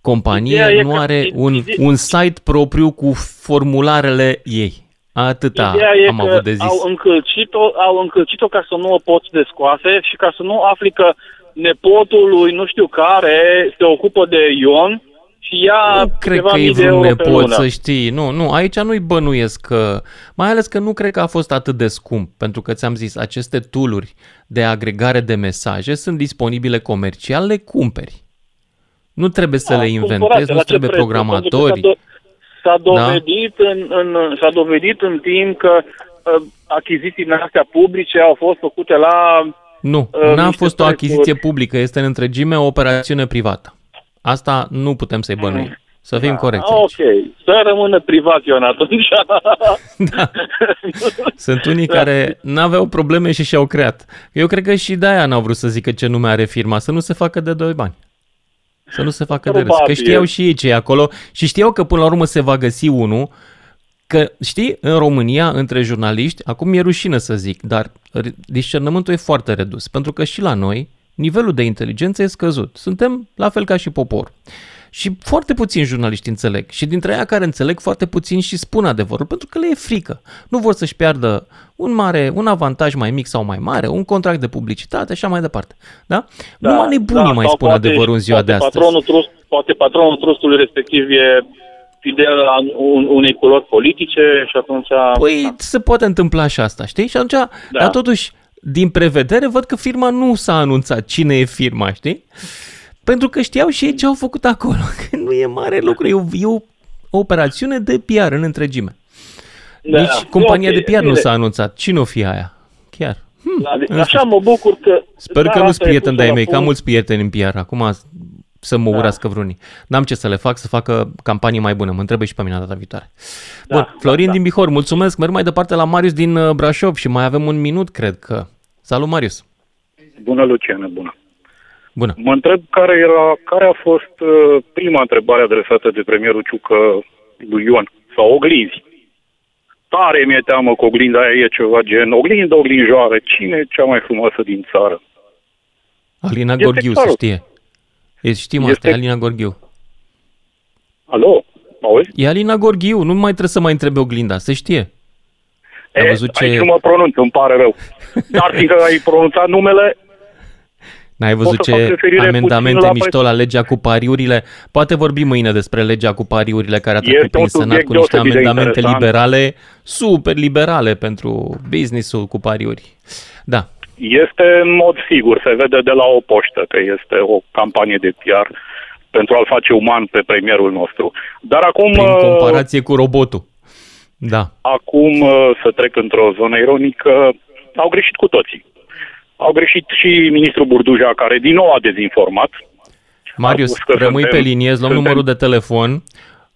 companie nu are un, un site propriu cu formularele ei. Atâta am avut de zis. Ideea e că au încălcit-o, au încălcit-o ca să nu o poți descoase și ca să nu afli că nepotul lui nu știu care se ocupă de Ion și ea nu cred că e vreun nepot, să știi. Nu, nu, aici nu-i bănuiesc că, mai ales că nu cred că a fost atât de scump, pentru că ți-am zis, aceste tool-uri de agregare de mesaje sunt disponibile comercial, le cumperi. Nu trebuie să a, le inventezi, nu trebuie preț, programatori. S-a, do- s-a, dovedit da? în, în, s-a dovedit în timp că uh, achizițiile astea publice au fost făcute la... Nu, uh, n-a fost o achiziție publică, este în întregime o operațiune privată. Asta nu putem să-i bănuim. Să fim da, corecți. Ok, aici. Să rămână privat, Ion, atunci. Da. Sunt unii da. care n-aveau probleme și și-au creat. Eu cred că și de-aia n-au vrut să zică ce nume are firma, să nu se facă de doi bani. Să nu se facă Probabil. de râs. Că știau și ei ce e acolo și știau că până la urmă se va găsi unul. Că știi, în România, între jurnaliști, acum e rușină să zic, dar discernământul e foarte redus. Pentru că și la noi nivelul de inteligență e scăzut. Suntem la fel ca și popor. Și foarte puțini jurnaliști înțeleg. Și dintre aia care înțeleg, foarte puțini și spun adevărul, pentru că le e frică. Nu vor să-și piardă un mare, un avantaj mai mic sau mai mare, un contract de publicitate, așa mai departe. Da? da Numai nebunii da, mai spun poate, adevărul în ziua de astăzi. Patronul trust, poate patronul trustului respectiv e fidel la un, unei culori politice și atunci... Păi da. se poate întâmpla și asta, știi? Și atunci, da. dar totuși, din prevedere, văd că firma nu s-a anunțat cine e firma, știi? Pentru că știau și ei ce au făcut acolo, că nu e mare lucru, e o, e o operațiune de P R în întregime. Da, Nici compania okay, de P R bine. nu s-a anunțat. Cine o fi aia? Chiar. Hm, da, așa mă bucur că... Sper că nu-s prieten de-ai mei, că am mulți prieteni în P R. Acum să mă da. urască vreunii. N-am ce să le fac, să facă campanii mai bună. Mă întrebe și pe mine data viitoare. Da, Bun, Florin da, din Bihor, mulțumesc. Merg mai departe la Marius din Brașov și mai avem un minut, cred că. Salut, Marius. Bună, Luciană, bună. Bună. Mă întreb care, era, care a fost uh, prima întrebare adresată de premierul Ciucă lui Ion, sau oglinzi. Tare mi-e teamă că oglinda aia e ceva gen oglindă, oglinjoară, cine e cea mai frumoasă din țară? Alina este Gorghiu, clarul. Să știe. E, știm este... asta, Alina Gorghiu. Alo, auzi? E Alina Gorghiu, nu mai trebuie să mai întrebe oglinda, se știe. E, ce... Aici nu mă pronunț, îmi pare rău. Dar fiindcă ai pronunțat numele... N-ai văzut ce amendamente la mișto la legea cu pariurile? Poate vorbim mâine despre legea cu pariurile care a trecut prin Senat cu niște amendamente liberale, super liberale pentru business-ul cu pariuri. Da. Este în mod sigur, se vede de la o poștă că este o campanie de P R pentru a-l face uman pe premierul nostru. Dar acum... Prin comparație cu robotul. Da. Acum să trec într-o zonă ironică, au greșit cu toții. Au greșit și ministrul Burduja, care din nou a dezinformat. Marius, rămâi suntem, pe linie, îți luăm suntem... numărul de telefon,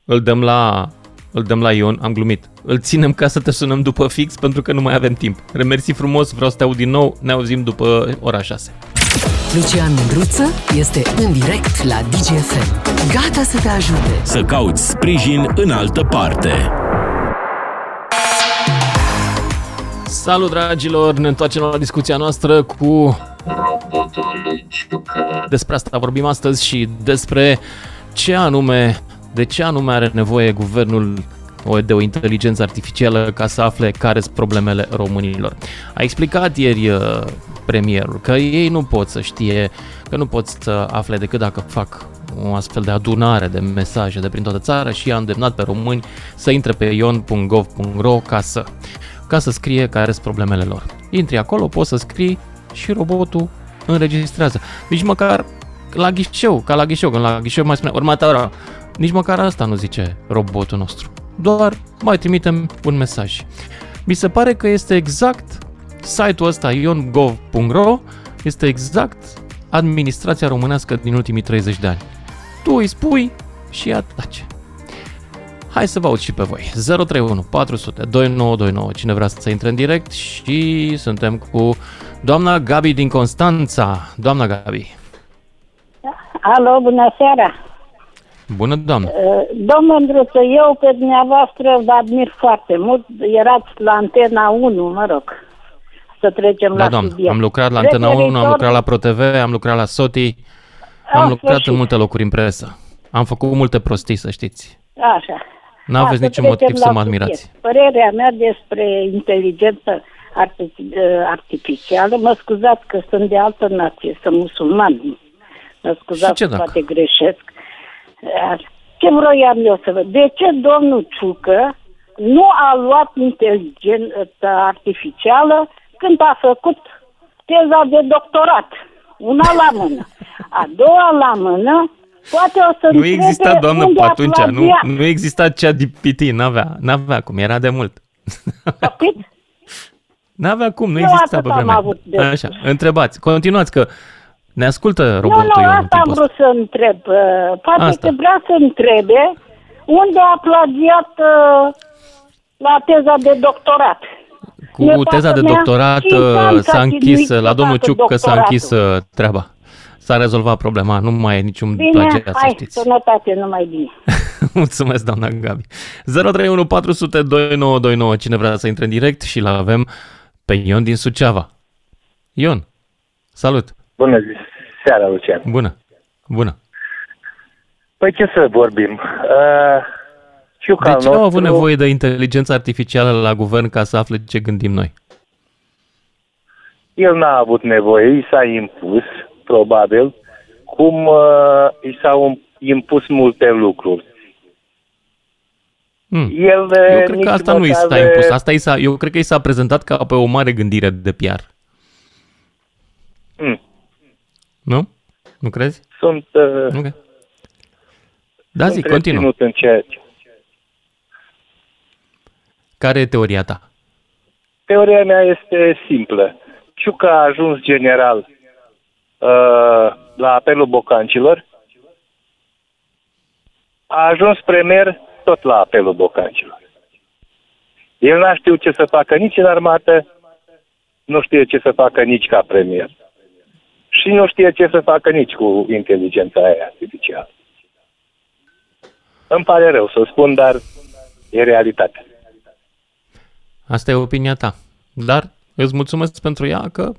îl dăm, la, îl dăm la Ion, am glumit. Îl ținem ca să te sunăm după fix, pentru că nu mai avem timp. Remersi frumos, vreau să te aud din nou, ne auzim după ora șase. Lucian Mândruță este în direct la D G F M. Gata să te ajute să cauți sprijin în altă parte. Salut, dragilor! Ne întoarcem la discuția noastră cu... Despre asta vorbim astăzi și despre ce anume, de ce anume are nevoie guvernul de o inteligență artificială ca să afle care sunt problemele românilor. A explicat ieri premierul că ei nu pot să știe, că nu pot să afle decât dacă fac o astfel de adunare de mesaje de prin toată țara și a îndemnat pe români să intre pe ion punct gov punct ro ca să... ca să scrie care sunt problemele lor. Intri acolo, poți să scrii și robotul înregistrează. Nici măcar la ghișeu, ca la ghișeu, când la ghișeu mai spune următoarea, nici măcar asta nu zice robotul nostru. Doar mai trimitem un mesaj. Mi se pare că este exact site-ul ăsta ion punct gov punct ro este exact administrația românească din ultimii treizeci de ani. Tu îi spui și ea tace. Hai să vă aud și pe voi. zero trei unu patru zero zero doi nouă doi nouă. Cine vrea să intre în direct și suntem cu doamna Gabi din Constanța. Doamna Gabi. Alo, bună seara. Bună, doamnă! Domnul Andruță, eu pe dumneavoastră vă admir foarte mult. Erați la Antena unu, mă rog, să trecem da, la doamnă, subiect. Am lucrat la Antena unu, am lucrat la ProTV, am lucrat la SOTI, am lucrat în multe locuri în presă. Am făcut multe prostii, să știți. Așa. N-aveți da, niciun motiv să mă admirați. Părerea mea despre inteligență artificială, mă scuzați că sunt de altă nație, sunt musulman, mă scuzați că poate greșesc. Ce vroiam eu să văd? De ce domnul Ciucă nu a luat inteligența artificială când a făcut teza de doctorat? Una la mână. A doua la mână, poate o să nu exista, doamnă, pe atunci, nu, nu exista ChatGPT, n-avea, n-avea cum, era de mult. N-avea cum, nu eu exista pe vremea. Așa, întrebați, continuați că ne ascultă robotul. Eu nu, asta am vrut ăsta. să întreb. Poate asta. Că vrea să întrebe unde a plagiat uh, la teza de doctorat. Cu ne teza de doctorat s-a închis, la domnul Ciucă s-a închis uh, treaba. S-a rezolvat problema, nu mai e niciun plagiat, să știți. Bine, hai, sănătate, numai bine. Mulțumesc, doamna Gabi. zero trei unu patru sute douăzeci și nouă douăzeci și nouă, cine vrea să intre în direct, și l-avem pe Ion din Suceava. Ion, salut! Bună seara, Lucian! Bună, bună! Păi ce să vorbim? Uh, Ciuca de ce nostru... au avut nevoie de inteligență artificială la guvern ca să afle ce gândim noi? El n-a avut nevoie, i s-a impus, probabil, cum uh, i s-au impus multe lucruri. Hmm. El, eu cred că asta nu i s-a impus, asta i s-a, eu cred că i s-a prezentat ca pe o mare gândire de P R. Hmm. Nu? Nu crezi? Sunt, uh, okay. Da, sunt zic, continuă. În ce... Care e teoria ta? Teoria mea este simplă. Ciucă a ajuns general la apelul bocancilor, a ajuns premier tot la apelul bocancilor. El n-a știut ce să facă nici în armată, nu știe ce să facă nici ca premier. Și nu știe ce să facă nici cu inteligența aia artificială. Îmi pare rău să o spun, dar e realitatea. Asta e opinia ta. Dar îți mulțumesc pentru ea că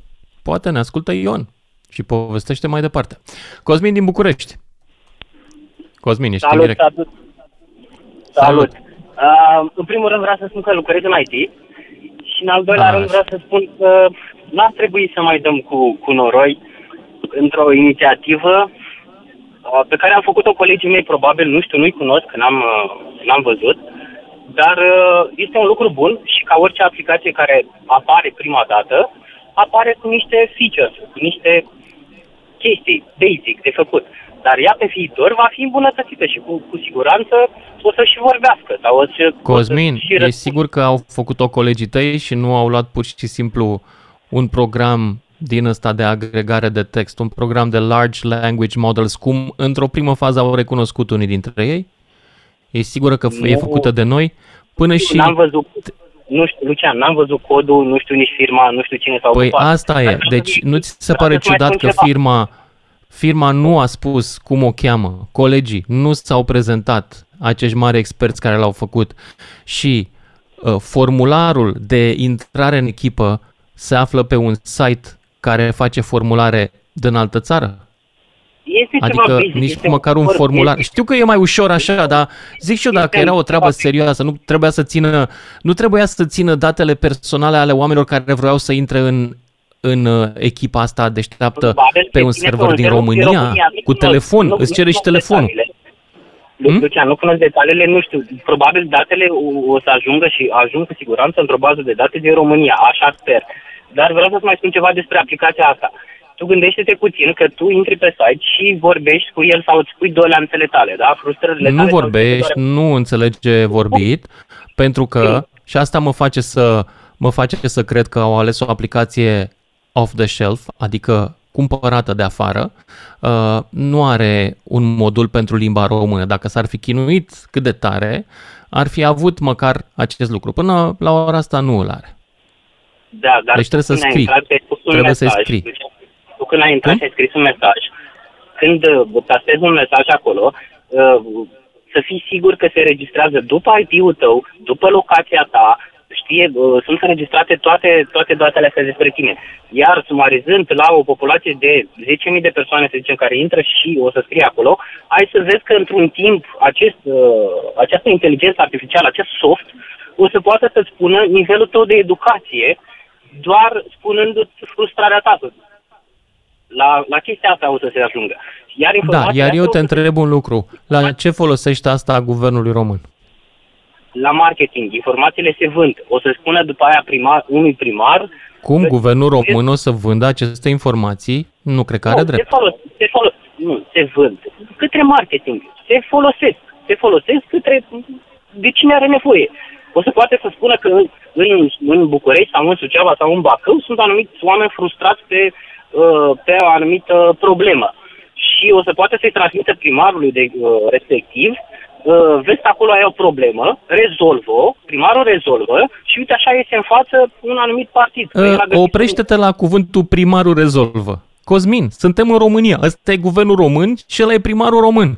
poate ne ascultă Ion și povestește mai departe. Cosmin din București. Cosmin, ești salut, în direct. Salut! Salut! Uh, în primul rând vreau să spun că lucrez în I T și în al doilea A, rând vreau să spun că n-ar trebui să mai dăm cu, cu noroi într-o inițiativă uh, pe care am făcut-o colegii mei, probabil, nu știu, nu-i cunosc, că n-am, uh, n-am văzut, dar uh, este un lucru bun și ca orice aplicație care apare prima dată, apare cu niște features, cu niște chestii basic de făcut, dar ea pe viitor va fi îmbunătățită și cu, cu siguranță o să și vorbească. Sau o să, Cosmin, o să și răspund. E sigur că au făcut-o colegii tăi și nu au luat pur și simplu un program din ăsta de agregare de text, un program de Large Language Models, cum într-o primă fază au recunoscut unii dintre ei? E sigură că nu. E făcută de noi? Până și... N-am văzut... Nu știu, Lucian, n-am văzut codul, nu știu nici firma, nu știu cine s-a ocupat. Păi asta e, deci nu ți se pare ciudat că firma, firma nu a spus cum o cheamă, colegii nu s-au prezentat, acești mari experți care l-au făcut, și uh, formularul de intrare în echipă se află pe un site care face formulare din altă țară? Este adică basic, nici este măcar un formular. Basic. Știu că e mai ușor așa, dar zic și eu, dacă era o treabă serioasă, nu trebuia să țină, nu trebuia să țină datele personale ale oamenilor care vreau să intre în, în echipa asta deșteaptă pe un server din România, România cu telefon, nu, îți cere și telefonul. Lucian, nu cunosc detaliile, nu știu, probabil datele o, o să ajungă și ajung cu siguranță într-o bază de date din România, așa sper. Dar vreau să-ți mai spun ceva despre aplicația asta. Tu gândește-te puțin că tu intri pe site și vorbești cu el sau îți spui doleanțele tale, da? Frustrările tale. Nu vorbești, nu înțelege vorbit, pentru că, și asta mă face să mă face să cred că au ales o aplicație off the shelf, adică cumpărată de afară, uh, nu are un modul pentru limba română. Dacă s-ar fi chinuit cât de tare, ar fi avut măcar acest lucru. Până la ora asta nu îl are. Da, dar deci trebuie să scrii. Trebuie să scrii. Când ai intrat și ai scris un mesaj, când tastezi un mesaj acolo, să fii sigur că se registrează după I P-ul tău, după locația ta, știe, sunt înregistrate toate, toate datele astea despre tine. Iar sumarizând la o populație de zece mii de persoane, să zicem, care intră și o să scrie acolo, ai să vezi că într-un timp acest, această inteligență artificială, acest soft, o să poată să-ți spună nivelul tău de educație doar spunându-ți frustrarea ta. La, la chestia asta o să se ajungă. Iar da, iar eu te întreb un lucru. La ce folosește asta a guvernului român? La marketing. Informațiile se vând. O să spună după aia primar, unui primar... Cum guvernul român o să vândă aceste informații? Nu cred că are nu, drept. Se folos, se folos, nu, se vând. Către marketing. Se folosesc. Se folosesc către... De cine are nevoie? O să poate să spună că în, în București sau în Suceava sau în Bacău sunt anumiți oameni frustrați pe, pe o anumită problemă. Și o să poate să-i transmită primarului de, respectiv vezi că acolo ai o problemă, rezolvă, primarul rezolvă și uite așa este în față un anumit partid. Uh, oprește-te la cuvântul primarul rezolvă. Cosmin, suntem în România, ăsta e guvernul român și ăla e primarul român.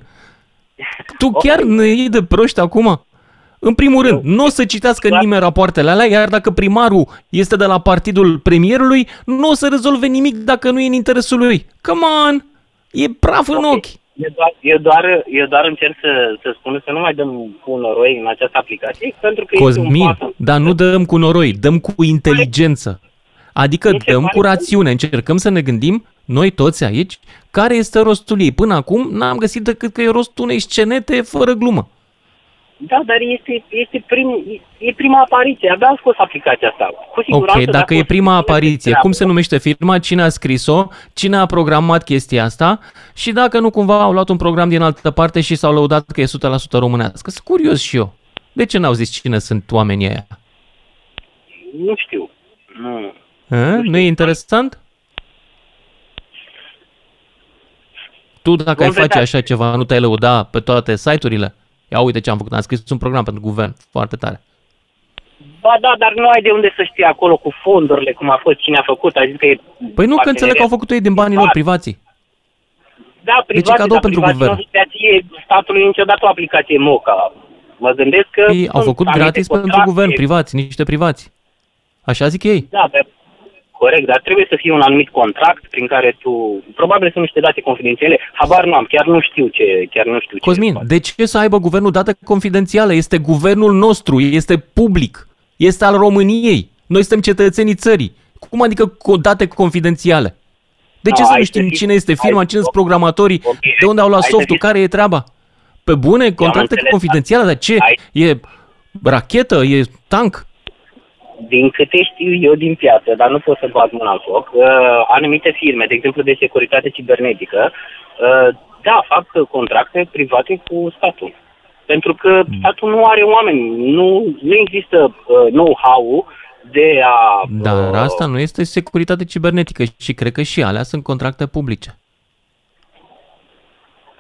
Tu chiar okay. Ne iei de proști acum? În primul rând, nu o să citească exact. Nimeni rapoartele alea, iar dacă primarul este de la partidul premierului, nu o să rezolve nimic dacă nu e în interesul lui. Come on! E praf okay. în ochi! Eu doar, eu doar, eu doar încerc să, să spun să nu mai dăm cu noroi în această aplicație, pentru că Cosmin, este un dar nu dăm cu noroi, dăm cu inteligență. Adică nu dăm cu rațiune, încercăm să ne gândim, noi toți aici, care este rostul ei. Până acum n-am găsit decât că e rostul unei scenete fără glumă. Da, dar este, este prim, e prima apariție, abia am scos aplicația asta. Cu siguranță, ok, dacă e prima apariție, cum se numește firma, cine a scris-o, cine a programat chestia asta și dacă nu cumva au luat un program din altă parte și s-au lăudat că e o sută la sută românească. Sunt curios și eu. De ce n-au zis cine sunt oamenii aia? Nu știu. Nu, nu, știu. Nu e interesant? Tu dacă ai face așa ceva, nu te-ai lăuda pe toate site-urile? Ia uite ce am făcut, am scris un program pentru guvern, foarte tare. Ba da, dar nu ai de unde să știi acolo cu fondurile, cum a fost, cine a făcut, a zis că e... Păi nu, că înțeleg că au făcut ei din banii lor privații. Da, privații, deci, cadou pentru privații guvern. Nu statului niciodată o aplicație MOCA. Mă gândesc că... Ei, au făcut gratis pentru guvern, privați, niște privați. Așa zic ei. Da, pe... Corect, dar trebuie să fie un anumit contract prin care tu... Probabil sunt niște date confidențiale, habar nu am, chiar nu știu ce... Chiar nu știu Cosmin, ce de ce să aibă guvernul date confidențiale? Este guvernul nostru, este public, este al României. Noi suntem cetățenii țării. Cum adică cu date confidențiale? De ce no, să nu știm fi, cine este firma, cine sunt programatorii, okay, de unde au luat softul, care e treaba? Pe bune, contracte confidențiale, dar ce? Ai... E rachetă, e tank? Din câte știu eu din piață, dar nu pot să bat mâna în foc, uh, anumite firme, de exemplu de securitate cibernetică, uh, da, fac contracte private cu statul. Pentru că statul nu are oameni, nu, nu există uh, know-how-ul de a... Uh, dar asta nu este securitate cibernetică și cred că și alea sunt contracte publice.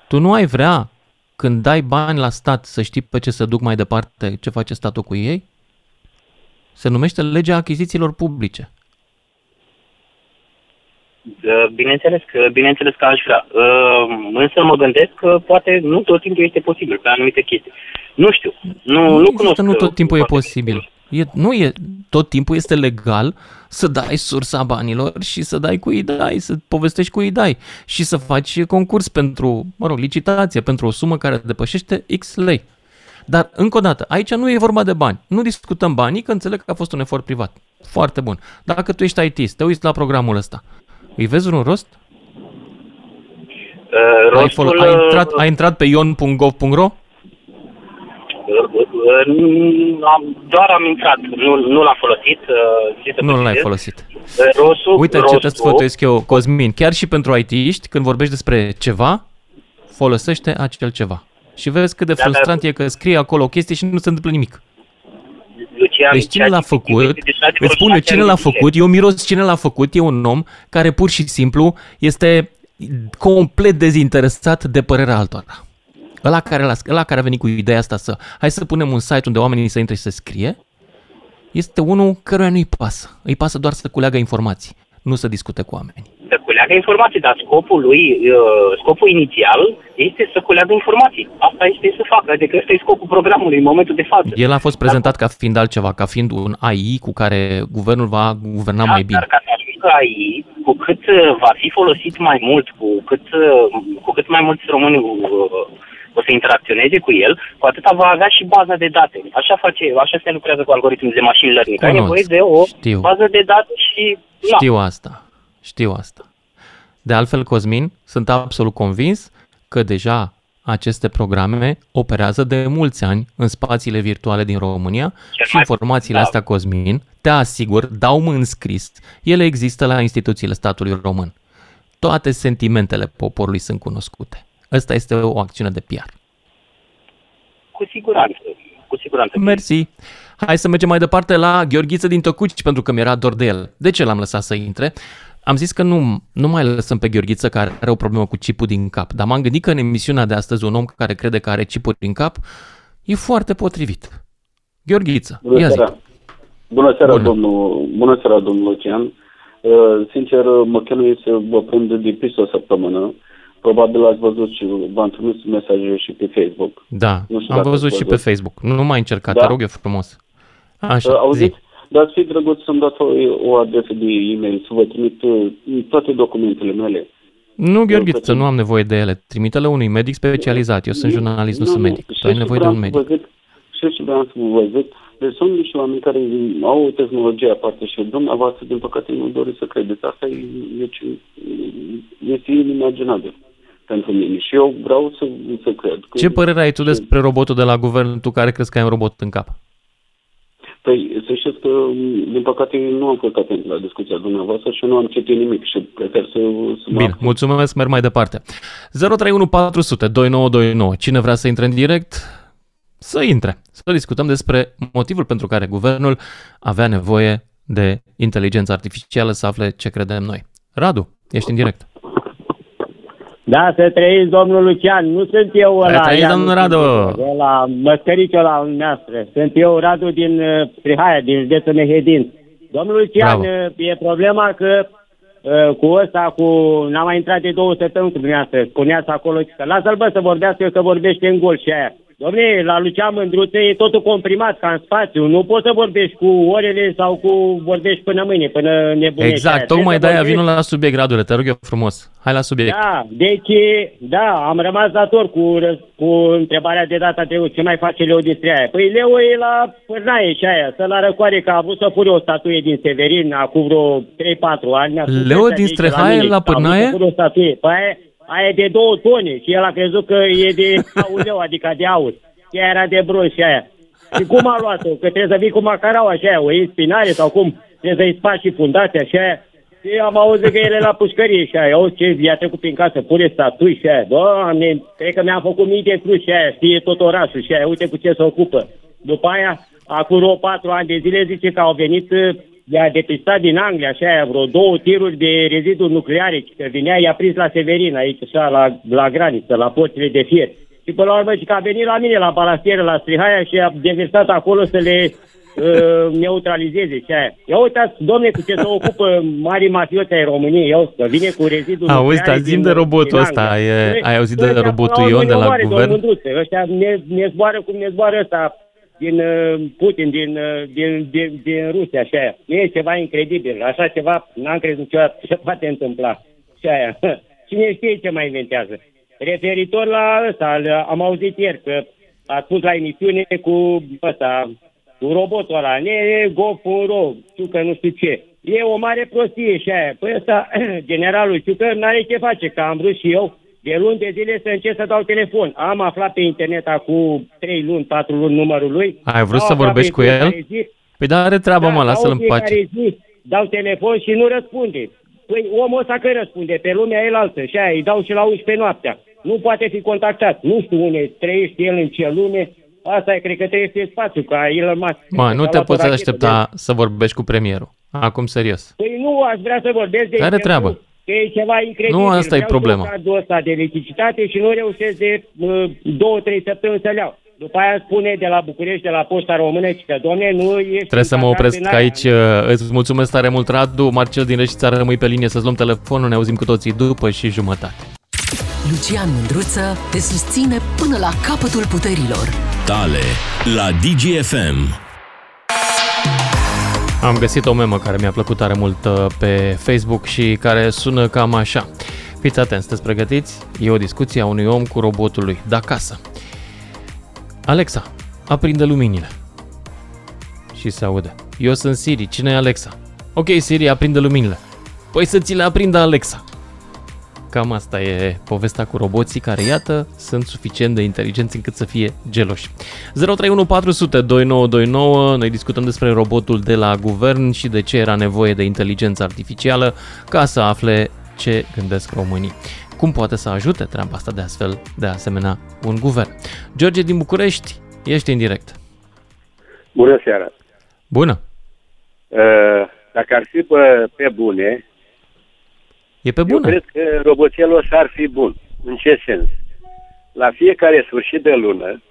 Tu nu ai vrea, când dai bani la stat, să știi pe ce să duc mai departe, ce face statul cu ei? Se numește legea achizițiilor publice. Bineînțeles că, bineînțeles că aș vrea. Însă mă gândesc că poate nu tot timpul este posibil pe anumite chestii. Nu știu. Nu, nu, nu cunosc. Nu tot timpul e posibil. E, nu e, tot timpul este legal să dai sursa banilor și să dai cui dai, să povestești cui dai și să faci concurs pentru, mă rog, licitație, pentru o sumă care depășește X lei. Dar, încă o dată, aici nu e vorba de bani. Nu discutăm banii, că înțeleg că a fost un efort privat. Foarte bun. Dacă tu ești I T-ist, te uiți la programul ăsta, îi vezi vreun rost? Uh, rostul... Ai, fol- ai, intrat, ai intrat pe ion punct gov punct ro? Doar am intrat, nu, nu l-am folosit. Nu l-ai folosit. Rosul, Uite rostul... ce te sfătuiesc eu, Cosmin. Chiar și pentru I T-iști, când vorbești despre ceva, folosește acel ceva. Și vezi cât de frustrant da, da. E că scrie acolo o chestie și nu se întâmplă nimic. Lucian, deci cine l-a făcut, îți spun eu cine l-a făcut, eu miros cine l-a făcut, e un om care pur și simplu este complet dezinteresat de părerea altora. Ăla care, ăla care a venit cu ideea asta să, hai să punem un site unde oamenii să intre și să scrie, este unul căruia nu-i pasă. Îi pasă doar să culeagă informații, nu să discute cu oamenii. culeagă informații, dar scopul lui, scopul inițial este să culeagă informații. Asta este să facă, adică ăsta e scopul programului în momentul de față. El a fost prezentat dar, ca fiind altceva, ca fiind un A I cu care guvernul va guverna da, mai bine. Dar ca să ajungă A I, cu cât va fi folosit mai mult, cu cât, cu cât mai mulți români o să interacționeze cu el, cu atâta va avea și baza de date. Așa face, așa se lucrează cu algoritmii de machine learning. Ai nevoie de o știu. bază de date și... Știu la. asta. Știu asta. De altfel, Cosmin, sunt absolut convins că deja aceste programe operează de mulți ani în spațiile virtuale din România Cel și informațiile da. astea, Cosmin, te asigur, dau-mă în scris, ele există la instituțiile statului român. Toate sentimentele poporului sunt cunoscute. Asta este o acțiune de P R. Cu siguranță. Cu siguranță. Mersi. Hai să mergem mai departe la Gheorghiță din Tocuci, pentru că mi-era dor de el. De ce l-am lăsat să intre? Am zis că nu, nu mai lăsăm pe Gheorghiță care are o problemă cu chipul din cap, dar m-am gândit că în emisiunea de astăzi un om care crede că are chipul din cap e foarte potrivit. Gheorghiță, Bună ia seara. zic. Bună seara, Bună. domnul, bună seara, domnul Lucian. Sincer, mă chinui să vă prind de peste o săptămână. Probabil ați văzut și v-am trimis mesaje și pe Facebook. Da, nu știu am văzut, văzut și pe Facebook. Nu mai încerca, da? Te rog eu frumos. Așa, auziți? Dar ați fi drăguț să-mi dați o, o adresă de e-mail, să vă trimit toate documentele mele. Nu, Gheorghiță, nu am nevoie de ele. Trimite-le unui medic specializat. Eu sunt jurnalist, nu, nu sunt medic. Tu ai nevoie de un medic. Văzut, și și vreau să vă văzut. Deci sunt niște oameni care au o tehnologie aparte și dumneavoastră, din păcate, nu doriți să credeți. Asta e, deci, este inimaginabil pentru mine. Și eu vreau să, să cred. Ce părere ai tu despre robotul de la guvern, tu care crezi că ai un robot în cap? Păi, să știți că, din păcate, nu am fost atent la discuția dumneavoastră și nu am citit nimic și prefer să... să Bine, mă... mulțumesc, merg mai departe. zero trei unu patru zero zero doi nouă doi nouă. Cine vrea să intre în direct, să intre. Să discutăm despre motivul pentru care guvernul avea nevoie de inteligență artificială, să afle ce credem noi. Radu, ești în direct. Da, să trăiți, domnul Lucian, nu sunt eu ăla... Să trăiți, domnul Radu! Ăla, măscăriciul ăla noastră. Sunt eu, Radu, din uh, Prihaia, din județul Mehedin. Domnul Lucian, Bravo. e problema că uh, cu ăsta, cu... n-am mai intrat de două săptămâni cu dumneavoastră. Spuneați acolo, lasă-l bă să vorbească, eu că vorbește în gol și aia. Dom'le, la Lucian Mândruță e totul comprimat, ca în spațiu. Nu poți să vorbești cu orele sau cu vorbești până mâine, până nebunești. Exact, tocmai de-aia vină la subiect, Radule, te rog eu frumos. Hai la subiect. Da, deci, da, am rămas dator cu, cu întrebarea de data trecută. Ce mai face Leo dintre aia? Păi Leo e la pârnaie și aia, să la răcoare, că a vrut să fure o statuie din Severin acum vreo trei patru ani. Leo din Strehaie la, la pârnaie? A o statuie, păi... Aia e de două tone și el a crezut că e de auleu, adică de aur. Ea era de bronz și aia. Și cum a luat-o? Că trebuie să vii cu macaraua și aia, o iei spinare sau cum? Trebuie să-i spați și fundația și aia. Și am auzit că ele la pușcărie și aia. Auzi ce i-a trecut prin casă, pune statui și aia. Doamne, cred că mi-am făcut mii de cruci și aia, știe tot orașul și aia. Uite cu ce se ocupă. După aia, acum vreo patru ani de zile, zice că au venit... I-a depistat din Anglia, așa, vreo două tiruri de reziduri nucleare, că vinea, i-a prins la Severin, aici, așa, la, la graniță, la porțile de fier. Și până la urmă, și că a venit la mine, la balastieră, la Strihaia, și a deversat acolo să le uh, neutralizeze, și aia. Ia uitați, domne, cu ce se ocupă mari mafioți ai României, ia uitați, vine cu reziduri Auzi, nucleare. Auzi, zi de robotul ăsta, e, ai auzit de robotul Ion de la oare, guvern? Ăștia ne, ne zboară cum ne zboară ăsta. Din uh, Putin, din, uh, din, din, din Rusia, așa aia. E ceva incredibil, așa ceva, n-am crezut niciodată ce poate întâmpla. Și aia. Cine știe ce mai inventează. Referitor la ăsta, am auzit ieri că a spus la emisiune cu ăsta, cu robotul ăla, ne gofuro, ciucă nu știu ce. E o mare prostie și aia. Păi ăsta, generalul ciucă, n-are ce face, că am vrut și eu. De luni de zile să încep să dau telefon. Am aflat pe internet acum trei luni, patru luni numărul lui. Ai vrut să vorbești cu el? Zi. Păi da, are treaba, da, mă, lasă-l în pace. Zi, dau telefon și nu răspunde. Păi omul ăsta că răspunde, pe lumea el altă. Și aia, îi dau și la unsprezece noaptea. Nu poate fi contactat. Nu știu unde trăiește el, în ce lume. Asta e, cred că trebuie să fie spațiu, ca el rămas. Mă, nu te poți aștepta de... să vorbești cu premierul. Acum, serios. Păi nu, aș vrea să vorbesc de... Care treabă? Că e ceva incredibil. Nu, asta e problema. Vreau cadrul ăsta de electricitate și nu reușesc de două, trei săptămâni să le iau. După aia spune de la București, de la Poșta Română, și că, domne, nu ești... Trebuie să mă opresc aici. Îți mulțumesc tare mult, Radu. Marcel din Reșița, rămâi pe linie să-ți luăm telefonul. Ne auzim cu toții după și jumătate. Lucian Mândruță te susține până la capătul puterilor tale la D G F M. Am găsit o memă care mi-a plăcut tare mult pe Facebook și care sună cam așa. Fiți atenți, sunteți pregătiți? E o discuție a unui om cu robotul lui de acasă. Alexa, aprinde luminile. Și se aude. Eu sunt Siri, cine e Alexa? Ok, Siri, aprinde luminile. Păi să ți le aprindă Alexa. Cam asta e povestea cu roboții care, iată, sunt suficient de inteligenți încât să fie geloși. zero trei unu patru sute douăzeci și nouă douăzeci și nouă, noi discutăm despre robotul de la guvern și de ce era nevoie de inteligență artificială ca să afle ce gândesc românii. Cum poate să ajute treaba asta de astfel, de asemenea, un guvern? George din București, ești în direct. Bună seara! Bună! Dacă ar fi pe, pe bune... E pe bună. Eu cred că roboțelul ăsta ar fi bun. În ce sens? La fiecare sfârșit de lună,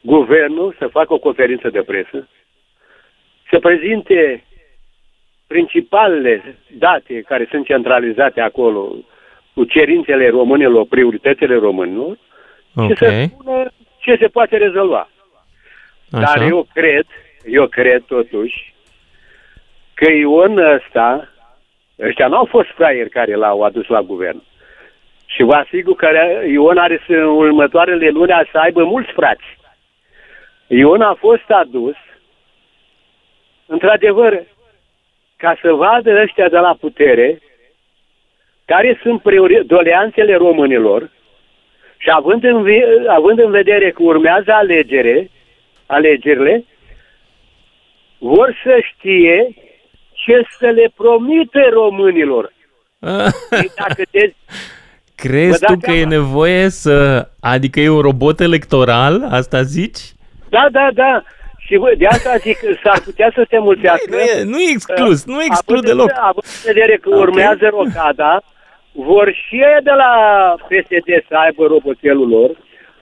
guvernul să facă o conferință de presă, să prezinte principalele date care sunt centralizate acolo, cu cerințele românilor, prioritățile românilor, okay, și să spună ce se poate rezolva. Așa. Dar eu cred, eu cred totuși, că Ion ăsta... Ăștia n-au fost fraieri care l-au adus la guvern. Și vă asigur că Ion are în următoarele luni să aibă mulți frați. Ion a fost adus, într-adevăr, ca să vadă ăștia de la putere care sunt priori- doleanțele românilor și având în, vi- având în vedere că urmează alegere, alegerile, vor să știe ce să le promite românilor. Dacă te... Crezi tu că e nevoie să... Adică e un robot electoral? Asta zici? Da, da, da. Și de asta zic, s-ar putea să se mulțească. Nu e, nu e exclus, nu exclud deloc. Având în vedere că urmează rocada, vor și ei de la P S D să aibă robotelul lor.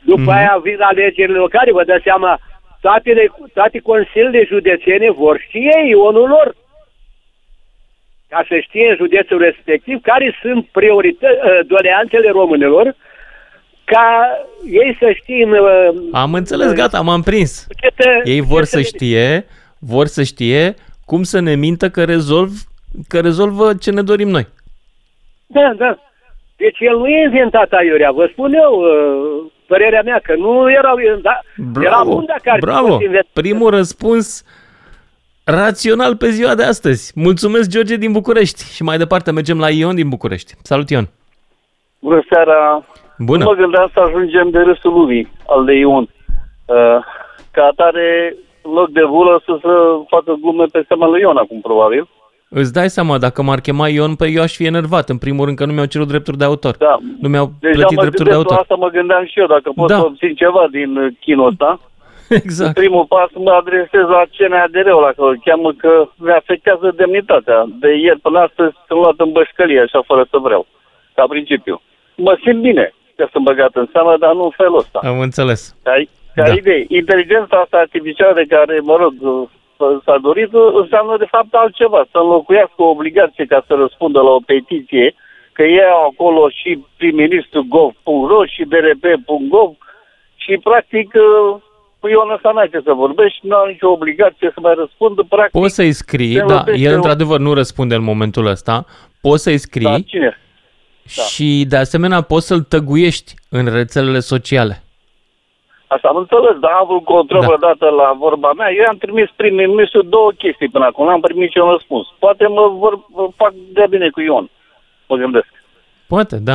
După mm-hmm. aia vin alegerile locale, vă dați seama, toate, toate consiliile județene vor și ei unul lor, ca să știe în județul respectiv care sunt prioritățile, doleanțele românilor, ca ei să știe... În, am înțeles, gata, m-am prins. Te, ei vor să știe, vor să știe cum să ne mintă că rezolv, că rezolvă ce ne dorim noi. Da, da. Deci el nu e inventat aiurea, vă spun eu, părerea mea, că nu erau... Da, bravo, era bun dacă ar bravo. Primul răspuns... Rațional pe ziua de astăzi. Mulțumesc, George din București. Și mai departe mergem la Ion din București. Salut, Ion. Bună seara. Bună. Mă gândeam să ajungem de râsul lumii, al de Ion. Ca atare, loc de vulă să se facă glume pe seama lui Ion acum, probabil. Îți dai seama, dacă m-ar chema Ion, pe eu aș fi enervat. În primul rând că nu mi-au cerut drepturi de autor. Da. Nu mi-au deja plătit drepturi de autor. Asta mă gândeam și eu, dacă pot da. să obțin ceva din chinul ăsta. Exact. Primul pas mă adresez la C N A D R-ul, la care îl cheamă, că ne afectează demnitatea. De ieri până astăzi sunt luat în bășcălie, așa, fără să vreau, ca principiu. Mă simt bine că sunt băgat în seamă, dar nu în felul ăsta. Am înțeles. Ca, ca da. idee, inteligența asta artificială de care, mă rog, s-a dorit, înseamnă de fapt altceva, să înlocuiască o obligație ca să răspundă la o petiție, că iau acolo și prim-ministru gov punct ro și d r p punct gov și, practic... Cu Ion ăsta n-ai ce să vorbești, n-am nicio obligație să mai răspundă, practic... Poți să-i scrii, da, el într-adevăr nu răspunde în momentul ăsta, poți să-i scrii da, cine? Da. Și de asemenea poți să-l tăguiești în rețelele sociale. Asta am înțeles, dar am avut controlă da. dată la vorba mea, eu am trimis prim-ministru două chestii până acum, n-am primit niciun răspuns. Poate mă vor, fac de bine cu Ion, mă gândesc. Poate, da.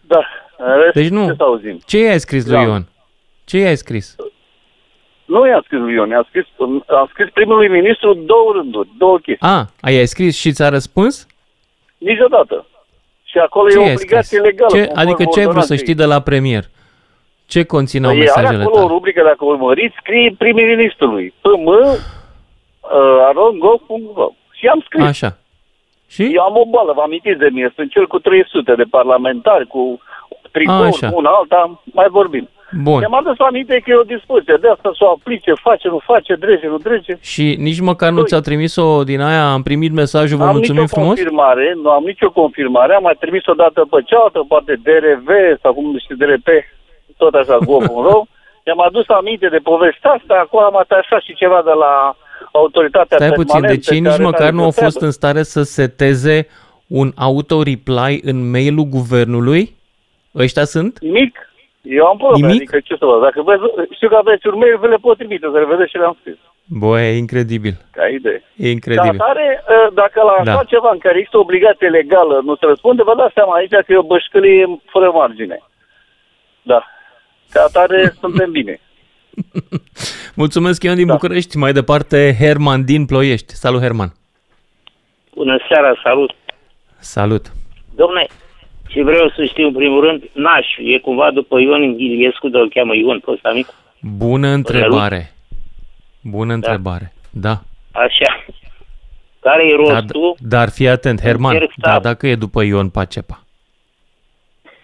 Da, în rest, deci nu. ce să auzim? Ce i-ai scris da. lui Ion? Ce i-ai scris? Nu i-a scris lui Ion, i-a scris, a scris primului ministru două rânduri, două chestii. A, ai scris și ți-a răspuns? Niciodată. Și acolo ce e o obligație legală. Ce, adică ce ai vrut să știi de la premier? Ce conțineau Ei, mesajele tale? Are acolo tale? o rubrică, dacă urmăriți, scrie primul ministrului. P M, aron gov punct gov. Și am scris. Așa. Și? Eu am o boală, vă amintiți de mine, sunt cel cu trei sute de parlamentari, cu tricouri, una alta, mai vorbim. Bun. Mi-am adus aminte că e o discuție de asta, să o aplice, face, nu face, drege, nu drege. Și nici măcar nu ți-a trimis-o din aia, am primit mesajul, vă mulțumim frumos? Nu am nicio confirmare, am mai trimis o dată pe cealaltă, poate D R V sau cum știu, D R P, tot așa, gobul rău. Mi-am adus aminte de povestea asta, acum am atașat și ceva de la autoritatea permanentă. Stai puțin, deci nici măcar nu au fost în stare să seteze un auto-reply în mail-ul guvernului? Ăștia sunt? Nimic. Eu am probleme, adică ce să vă, dacă vezi, știu că aveți un mail, vă le pot trimite, să le vedeți ce le-am scris. Bă, e incredibil. Ca idee. E incredibil. Dar tare, dacă la da. așa ceva în care există o obligație legală, nu se răspunde, vă dați seama aici că e o bășcălie fără margine. Da. Ca tare, suntem bine. Mulțumesc, Ion din da. București. Mai departe, Herman din Ploiești. Salut, Herman. Bună seara, salut. Salut. Dom'le, și vreau să știu, în primul rând, Nașu, e cumva după Ion Ghiliescu, dar îl cheamă Ion pe ăsta mic? Bună întrebare. Bună da. întrebare, da. Așa. Care e rostul? Dar, dar fii atent, Herman, da, dacă e după Ion Pacepa.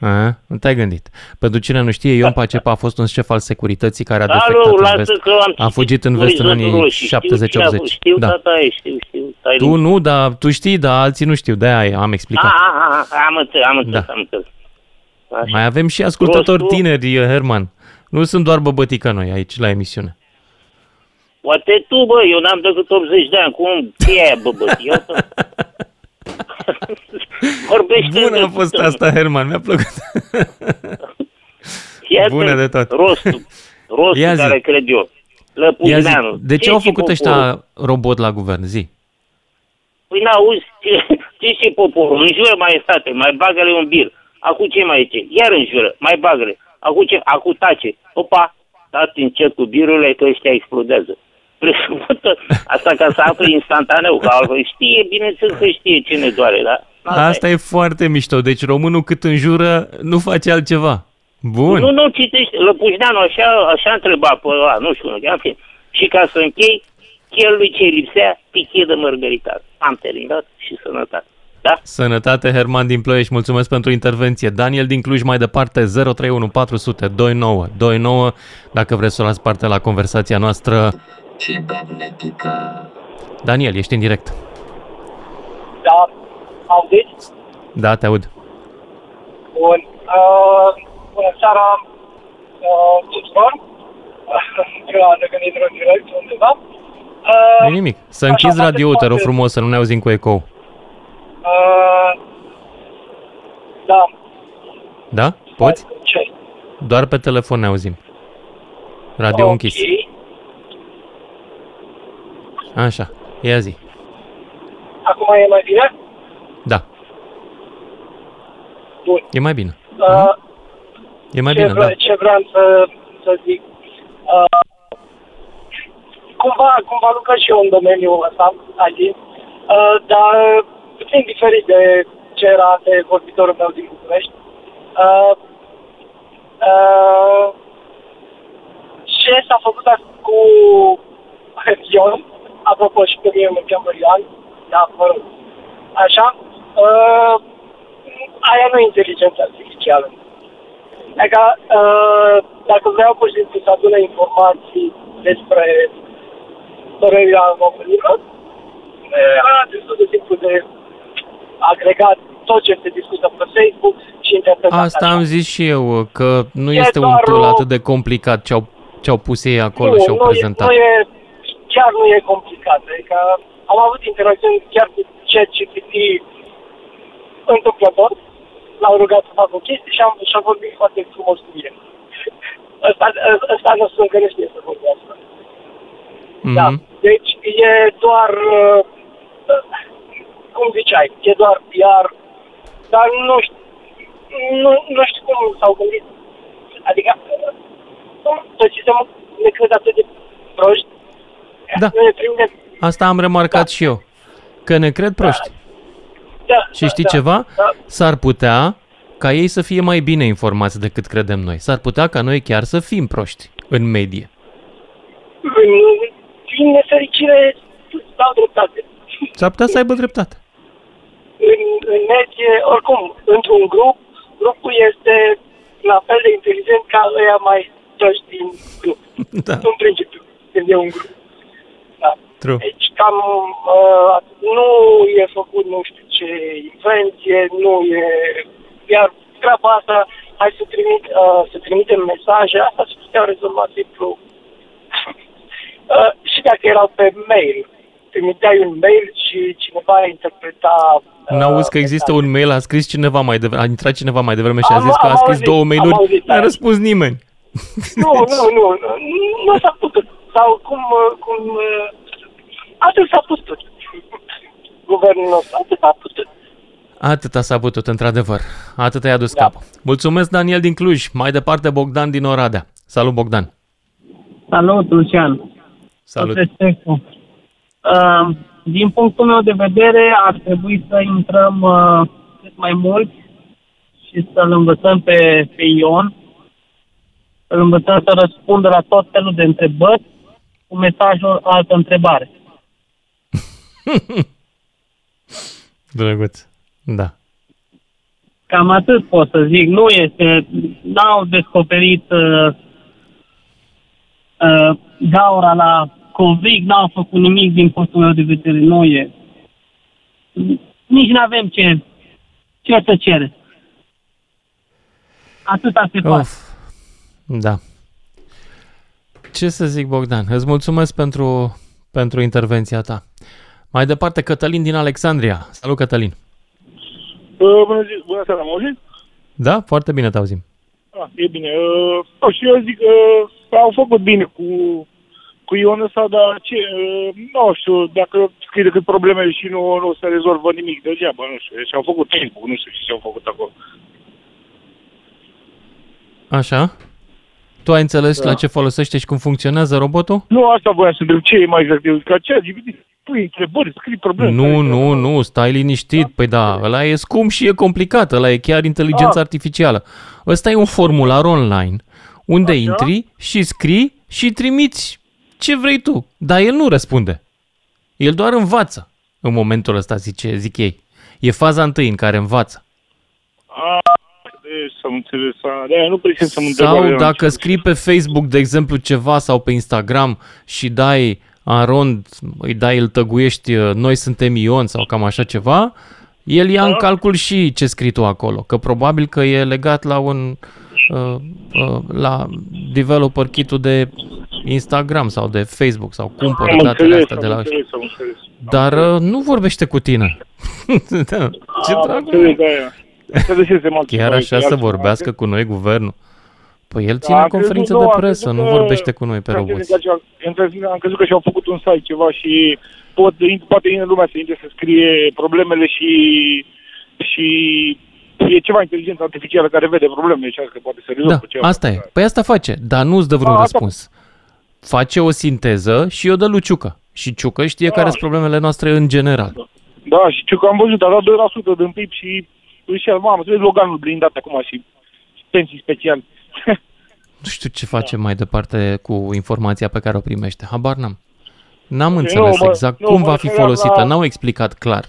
A, nu te-ai gândit. Pentru cine nu știe, Ion Pacepa a fost un șef al securității care a defectat în vest. A fugit în vest în anii șaptezeci-optzeci. Știu, da. tata, știu, știu. Tu nu, dar tu știi, dar alții nu știu. De-aia am explicat. A, am înțeles, am înțeles, am înțeles. Mai avem și ascultători tineri, Herman. Nu sunt doar băbătica noi aici, la emisiune. Poate tu, bă, eu n-am decât optzeci de ani. Cum? Ce e aia băbătia? Bună a fost asta, Herman, mi-a plăcut. Bună de tot. Rostul, rostul care cred eu. Lăpugneanu. De ce, ce au făcut ăștia robot la guvern? Zi. Păi n-auzi, ce și poporul? Înjură maestate, mai bagă-le un bir. Acum ce mai e ce? Iar înjură, mai bagă-le. Acum ce? Acum tace. Opa, dați încet cu birurile că ăștia explodează. Presupută, asta ca să afli instantaneu, că altfel știe, bineînțeles că știe ce ne doare, da? Asta, asta e foarte mișto, deci românul cât înjură nu face altceva. Bun. Nu, nu, citește, Lăpușneanu așa, așa întreba, pă, a, nu știu, în fine. Și ca să închei, chelui ce lipsea, pichet de mărgăritar. Am terminat și sănătate, da? Sănătate, Herman din Ploiești, mulțumesc pentru intervenție. Daniel din Cluj, mai departe, zero trei unu patru zero zero doi nouă doi nouă, dacă vreți să luați parte la conversația noastră. Cibernetică. Daniel, ești în direct. Da, auziți? Da, te aud. Bun. Uh, bună seara tuturor. Eu am gândit într-un direct undeva. Uh, nu nimic. Să închizi radio-ul, te rog frumos, să nu ne auzim cu ecou. Uh, da. Da? Poți? Ce? Doar pe telefon ne auzim. Radio okay. închis. Așa, ia zi. Acum e mai bine? Da. Bun. E mai bine. Uh, e mai ce bine, vre- da. Ce vreau să, să zic? Uh, cumva, cumva lucrez și eu în domeniul ăsta, azi, uh, dar puțin diferit de ce era de vorbitorul meu din București. Uh, uh, ce s-a făcut cu Ion? Apropo, și pe mine mă cheamă Ion, da, mă rog. Așa, uh, aia nu e inteligența artificială. Adică, uh, dacă vreau pur și simplu să adună informații despre părerea românilor, era destul de simplu de agregat tot ce se discută pe Facebook și interpretat. Asta așa. Am zis și eu, că nu e este un tool atât de complicat ce-au, ce-au pus ei acolo nu, și au prezentat. Nu e, nu e, chiar nu e complicat, adică am avut interacțiuni chiar cu ChatGPT întâmplător, l-am rugat să fac o chestie și am, și-am vorbit foarte frumos cu mine. Ăsta, ăsta nu sunt că nu știe să vorbească. Mm-hmm. Da, deci e doar, cum ziceai, e doar P R, dar nu știu, nu, nu știu cum s-au gândit. Adică, tot sistemul ne crede atât de proști. Da, asta am remarcat da. și eu, că ne cred proști. Da. Da. Și știi da. ceva? Da. S-ar putea ca ei să fie mai bine informați decât credem noi. S-ar putea ca noi chiar să fim proști în medie. Din nefericire, dau dreptate. S-ar putea să aibă dreptate. În, în medie, oricum, într-un grup, grupul este la fel de inteligent ca ăia mai toți din grup. Da. În principiu, când e un grup. Da. True. Deci cam uh, nu e făcut nu știu ce invenție, nu e... Iar treaba asta, hai să, trimit, uh, să trimitem mesaje, asta se puteau rezolva simplu. uh, și dacă erau pe mail, trimiteai un mail și cineva interpreta... Uh, N-auzi că există un mail, a scris cineva mai devreme, a intrat cineva mai devreme și a zis am, că a scris auzit, două mailuri, auzit, n-a răspuns nimeni. Nu, nu, nu, nu s-a putut. Sau cum... cum atât s-a putut. Guvernul nostru, atât s-a putut. Atâta s-a putut, într-adevăr. Atât i-a dus da. Cap. Mulțumesc, Daniel din Cluj. Mai departe, Bogdan din Oradea. Salut, Bogdan. Salut, Lucian. Salut. Uh, din punctul meu de vedere, ar trebui să intrăm uh, cât mai mult și să-l învățăm pe, pe Ion. Să-l învățăm să răspundă la tot felul de întrebări cu mesajul altă întrebare. Drăguț, da. Cam atât pot să zic. Nu este, n-au descoperit uh, uh, gaura la COVID, n-au făcut nimic din punctul meu de vedere. Nu e. Nici n-avem ce, ce să cere. Atâta se poate. Da. Ce să zic, Bogdan? Îți mulțumesc pentru, pentru intervenția ta. Mai departe, Cătălin din Alexandria. Salut, Cătălin. Uh, bună zi, bună seara, mă auziți? Da, foarte bine te auzim. Ah, e bine. Uh, și eu zic că uh, au făcut bine cu... cu Ion ăsta, dar ce, nu știu, dacă scrie decât probleme și nu, nu se rezolvă nimic degeaba, nu știu, și-au făcut timpul, nu știu ce și-au făcut acolo. Așa? Tu ai înțeles da. La ce folosește și cum funcționează robotul? Nu, asta voiam să întreb, ce e mai exact, ca ce, pui întrebări, scrii probleme. Nu, nu, nu, stai liniștit, da? Păi da, ăla e scump și e complicat, ăla e chiar inteligența ah. artificială. Ăsta e un formular online, unde Așa? Intri și scrii și trimiți. Ce vrei tu? Dar el nu răspunde. El doar învață. În momentul ăsta, zice, zic ei. E faza întâi în care învață. A, deci s-am înțeles. De-aia nu preciz să mă întreb. Sau dacă scrii pe Facebook, de exemplu, ceva sau pe Instagram și dai arond, îi dai, îl tăguiești, noi suntem Ion sau cam așa ceva, el ia A? în calcul și ce scrii tu acolo. Că probabil că e legat la un... Uh, uh, la developer kit-ul de Instagram sau de Facebook sau cumpără datele astea de la ăștia. Dar uh, nu vorbește cu tine. Da. Ce dragul? Chiar așa să vorbească cu noi guvernul. Păi el ține conferință de presă, nu vorbește cu noi pe roboți. Am crezut că și-au făcut un site ceva și poate în lumea să intre să scrie problemele și și e ceva inteligență artificială care vede problemele și așa că poate să rezolvă ceva. Da, asta e. Păi asta face, dar nu îți dă vreun răspuns. Face o sinteză și o dă lui Ciucă. Și Ciucă știe da. Care sunt problemele noastre în general. Da, și Ciucă am văzut, a dat doi la sută din P I B și își el, mamă, să vezi Loganul blindat acum și pensii speciale. Nu știu ce face da. Mai departe cu informația pe care o primește. Habar n-am. N-am okay, înțeles no, exact no, cum no, va fi folosită. La... N-au explicat clar.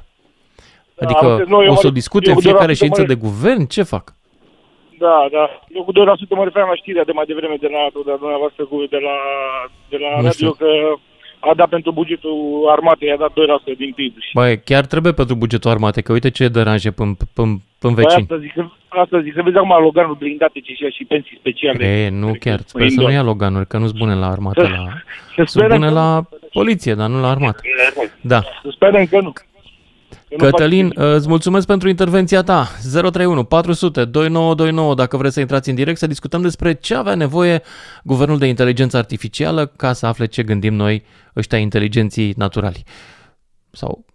Adică da, uite, o să o discute în fiecare ședință de guvern? Ce fac? Da, da. Eu cu doi la sută mă referam la știrea de mai devreme de la de la dumneavoastră, de la, de la radio, că a dat pentru bugetul armatei, a dat doi la sută din P I B. Băi, chiar trebuie pentru bugetul armatei, că uite ce deranje până până vecini. Asta zic, să vezi acum Loganul blindate ce și pensii speciale. E, nu chiar, sper să nu ia Loganul, că nu-s bune la armată. Sunt bune la poliție, dar nu la armată. Da. Să sperăm că nu. Cătălin, îți mulțumesc pentru intervenția ta. zero trei unu patru sute douăzeci și nouă douăzeci și nouă dacă vreți să intrați în direct să discutăm despre ce avea nevoie guvernul de inteligență artificială ca să afle ce gândim noi ăștia inteligenții naturali. Sau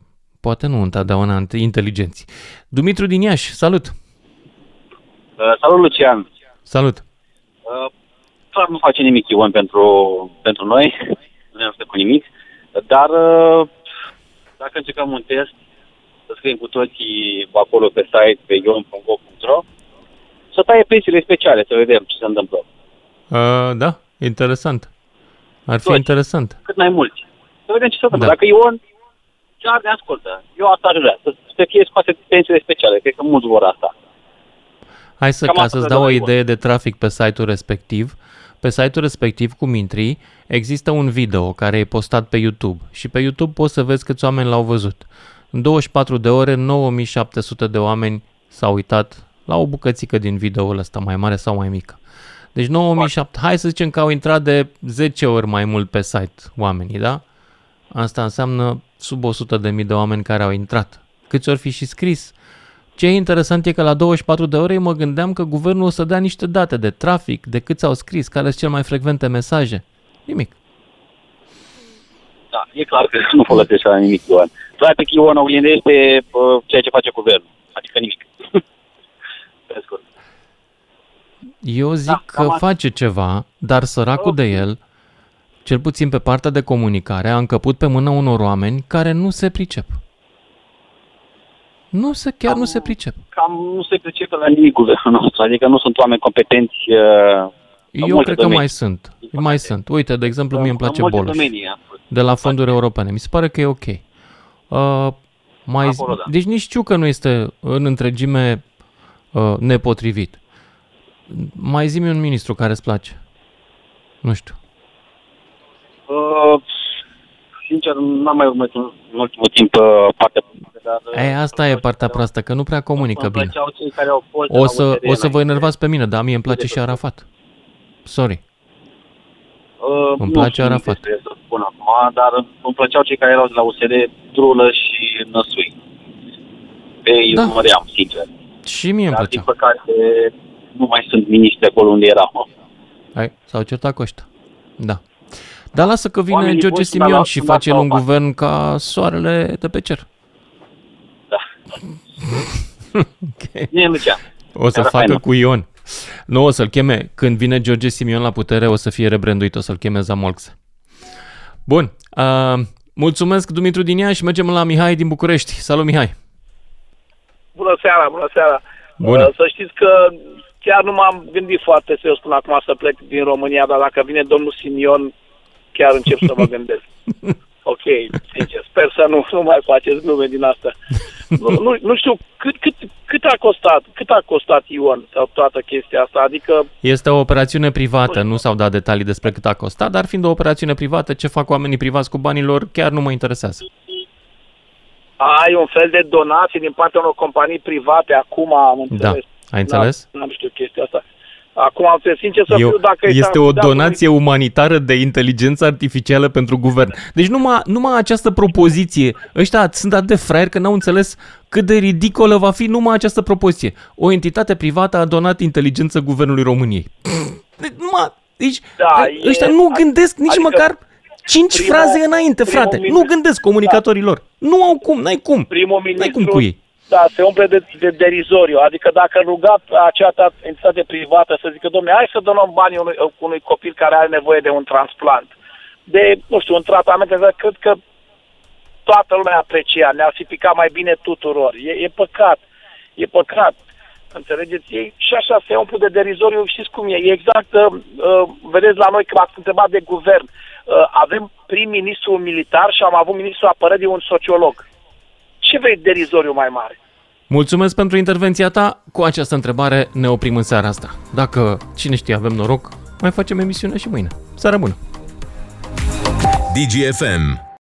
poate nu întotdeauna inteligenții. Dumitru din Iași, salut! Uh, salut, Lucian! Salut! Uh, clar nu face nimic Ion pentru, pentru noi, nu ne cu nimic, dar uh, dacă încercăm un test să scriem cu toții acolo pe site, pe ion punct gov punct ro, să taie pensiile speciale, să vedem ce se întâmplă. Uh, da, interesant. Ar fi toți. Interesant. Cât mai mulți. Să vedem ce se întâmplă. Da. Dacă Ion, chiar ne ascultă. Eu asta aș vrea. Să, să fie scoase pensiile speciale. Cred că mulți vor asta. Hai să, ca să-ți dau o idee de trafic pe site-ul respectiv, Pe site-ul respectiv, cum intri, există un video care e postat pe YouTube și pe YouTube poți să vezi câți oameni l-au văzut. În douăzeci și patru de ore, nouă mii șapte sute de oameni s-au uitat la o bucățică din videoul ăsta, mai mare sau mai mică. Deci nouă mii șapte sute, hai să zicem că au intrat de zece ori mai mult pe site oamenii, da? Asta înseamnă sub o sută de mii de oameni care au intrat. Câți ori fi și scris? Ce e interesant e că la douăzeci și patru de ore mă gândeam că guvernul o să dea niște date de trafic, de câți au scris, care sunt cel mai frecvente mesaje. Nimic. Da, e clar că nu folosește la nimic, Ioan. Practic, Ioan oglindește uh, ceea ce face guvernul. Adică nimic. Eu zic da, că face ceva, dar săracul oh. de el, cel puțin pe partea de comunicare, a încăput pe mâna unor oameni care nu se pricep. Nu se, chiar cam, nu se pricep. Cam nu se pricep la nimic guvernul nostru, adică nu sunt oameni competenți. Uh, Eu cred domenii. că mai sunt, mai sunt. Uite, de exemplu, mie îmi place Boloș, de la fonduri europene. Mi se pare că e ok. Uh, mai Acolo, da. Deci nici știu că nu este în întregime uh, nepotrivit. Mai zi-mi un ministru care îți place. Nu știu. Uh, sincer, n-am mai urmărit în ultimul timp uh, partea... Dar, e, asta e partea proastă, că nu prea comunică bine. O să, o să vă enervați pe mine, dar mie îmi place și Arafat. Sorry. Uh, îmi place nu Arafat. Nu să spun acum, dar îmi plăceau cei care erau de la U S R, Drulă și Năsui. Pe ei da. urmăream, sincer. Și mie îmi plăceau. Dar, din păcate, nu mai sunt miniștri acolo unde eram. Hai, s-au certat cu ăștia. Da. Dar lasă că vine Oamenii George Simion și face el un guvern ca soarele de pe cer. Okay. O să facă cu Ion. Nu o să-l cheme. Când vine George Simion la putere, o să fie rebranduit. O să-l cheme Zamolx. Bun. Uh, mulțumesc, Dumitru din Iași, și mergem la Mihai din București. Salut, Mihai. Bună seara, bună seara. Bună. Uh, să știți că chiar nu m-am gândit foarte serios până acum să plec din România, dar dacă vine domnul Simion, chiar încep să mă gândesc. Ok, sincer, sper să nu, nu mai faceți glume din asta. Nu, nu, nu știu, cât, cât, cât a costat, cât a costat Ion toată chestia asta, adică... Este o operațiune privată, nu s-au dat detalii despre cât a costat, dar fiind o operațiune privată, ce fac oamenii privați cu banii lor, chiar nu mă interesează. Ai un fel de donații din partea unor companii private, acum am înțeles. Da, ai înțeles? N-am știut chestia asta. Acum am să sincer să Eu, fiu dacă... Este o donație un... umanitară de inteligență artificială pentru guvern. Deci numai, numai această propoziție, ăștia sunt atât de fraieri că n-au înțeles cât de ridicolă va fi numai această propoziție. O entitate privată a donat inteligență guvernului României. Deci, numai, deci da, ăștia e, nu gândesc nici adică măcar cinci primul, fraze înainte, frate. Ministru, nu gândesc comunicatorii da. lor. Nu au cum, n-ai cum. Primul ministru, n-ai cum cu ei. Da, se umple de, de derizoriu. Adică dacă ruga acea entitate privată să zică, dom'le, hai să donăm banii unui, unui copil care are nevoie de un transplant, de, nu știu, un tratament, cred că toată lumea aprecia, ne-ar fi picat mai bine tuturor. E, e păcat, e păcat, înțelegeți? Ei și așa se umple de derizoriu, știți cum e. E exact, uh, vedeți la noi, că m-ați întrebat de guvern, uh, avem prim-ministru militar și am avut ministrul apărării un sociolog. Ce vrei derizoriu mai mare? Mulțumesc pentru intervenția ta. Cu această întrebare ne oprim în seara asta. Dacă, cine știe, avem noroc, mai facem emisiune și mâine. Seara bună! D G F M